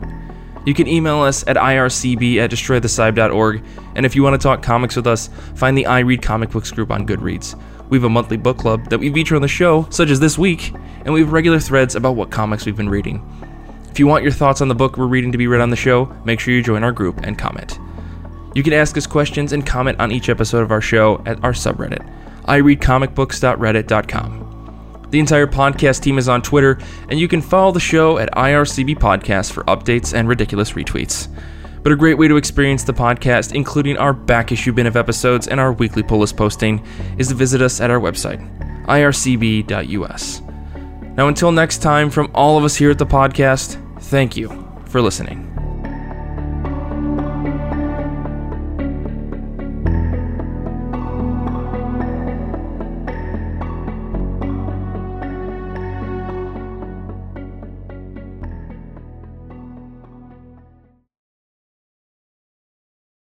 You can email us at I R C B at destroy the cybe dot org. And if you want to talk comics with us, find the I Read Comic Books group on Goodreads. We have a monthly book club that we feature on the show, such as this week. And we have regular threads about what comics we've been reading. If you want your thoughts on the book we're reading to be read on the show, make sure you join our group and comment. You can ask us questions and comment on each episode of our show at our subreddit, I read comic books dot reddit dot com. The entire podcast team is on Twitter, and you can follow the show at I R C B Podcast for updates and ridiculous retweets. But a great way to experience the podcast, including our back issue bin of episodes and our weekly pull list posting, is to visit us at our website, I R C B dot U S. Now, until next time, from all of us here at the podcast, thank you for listening.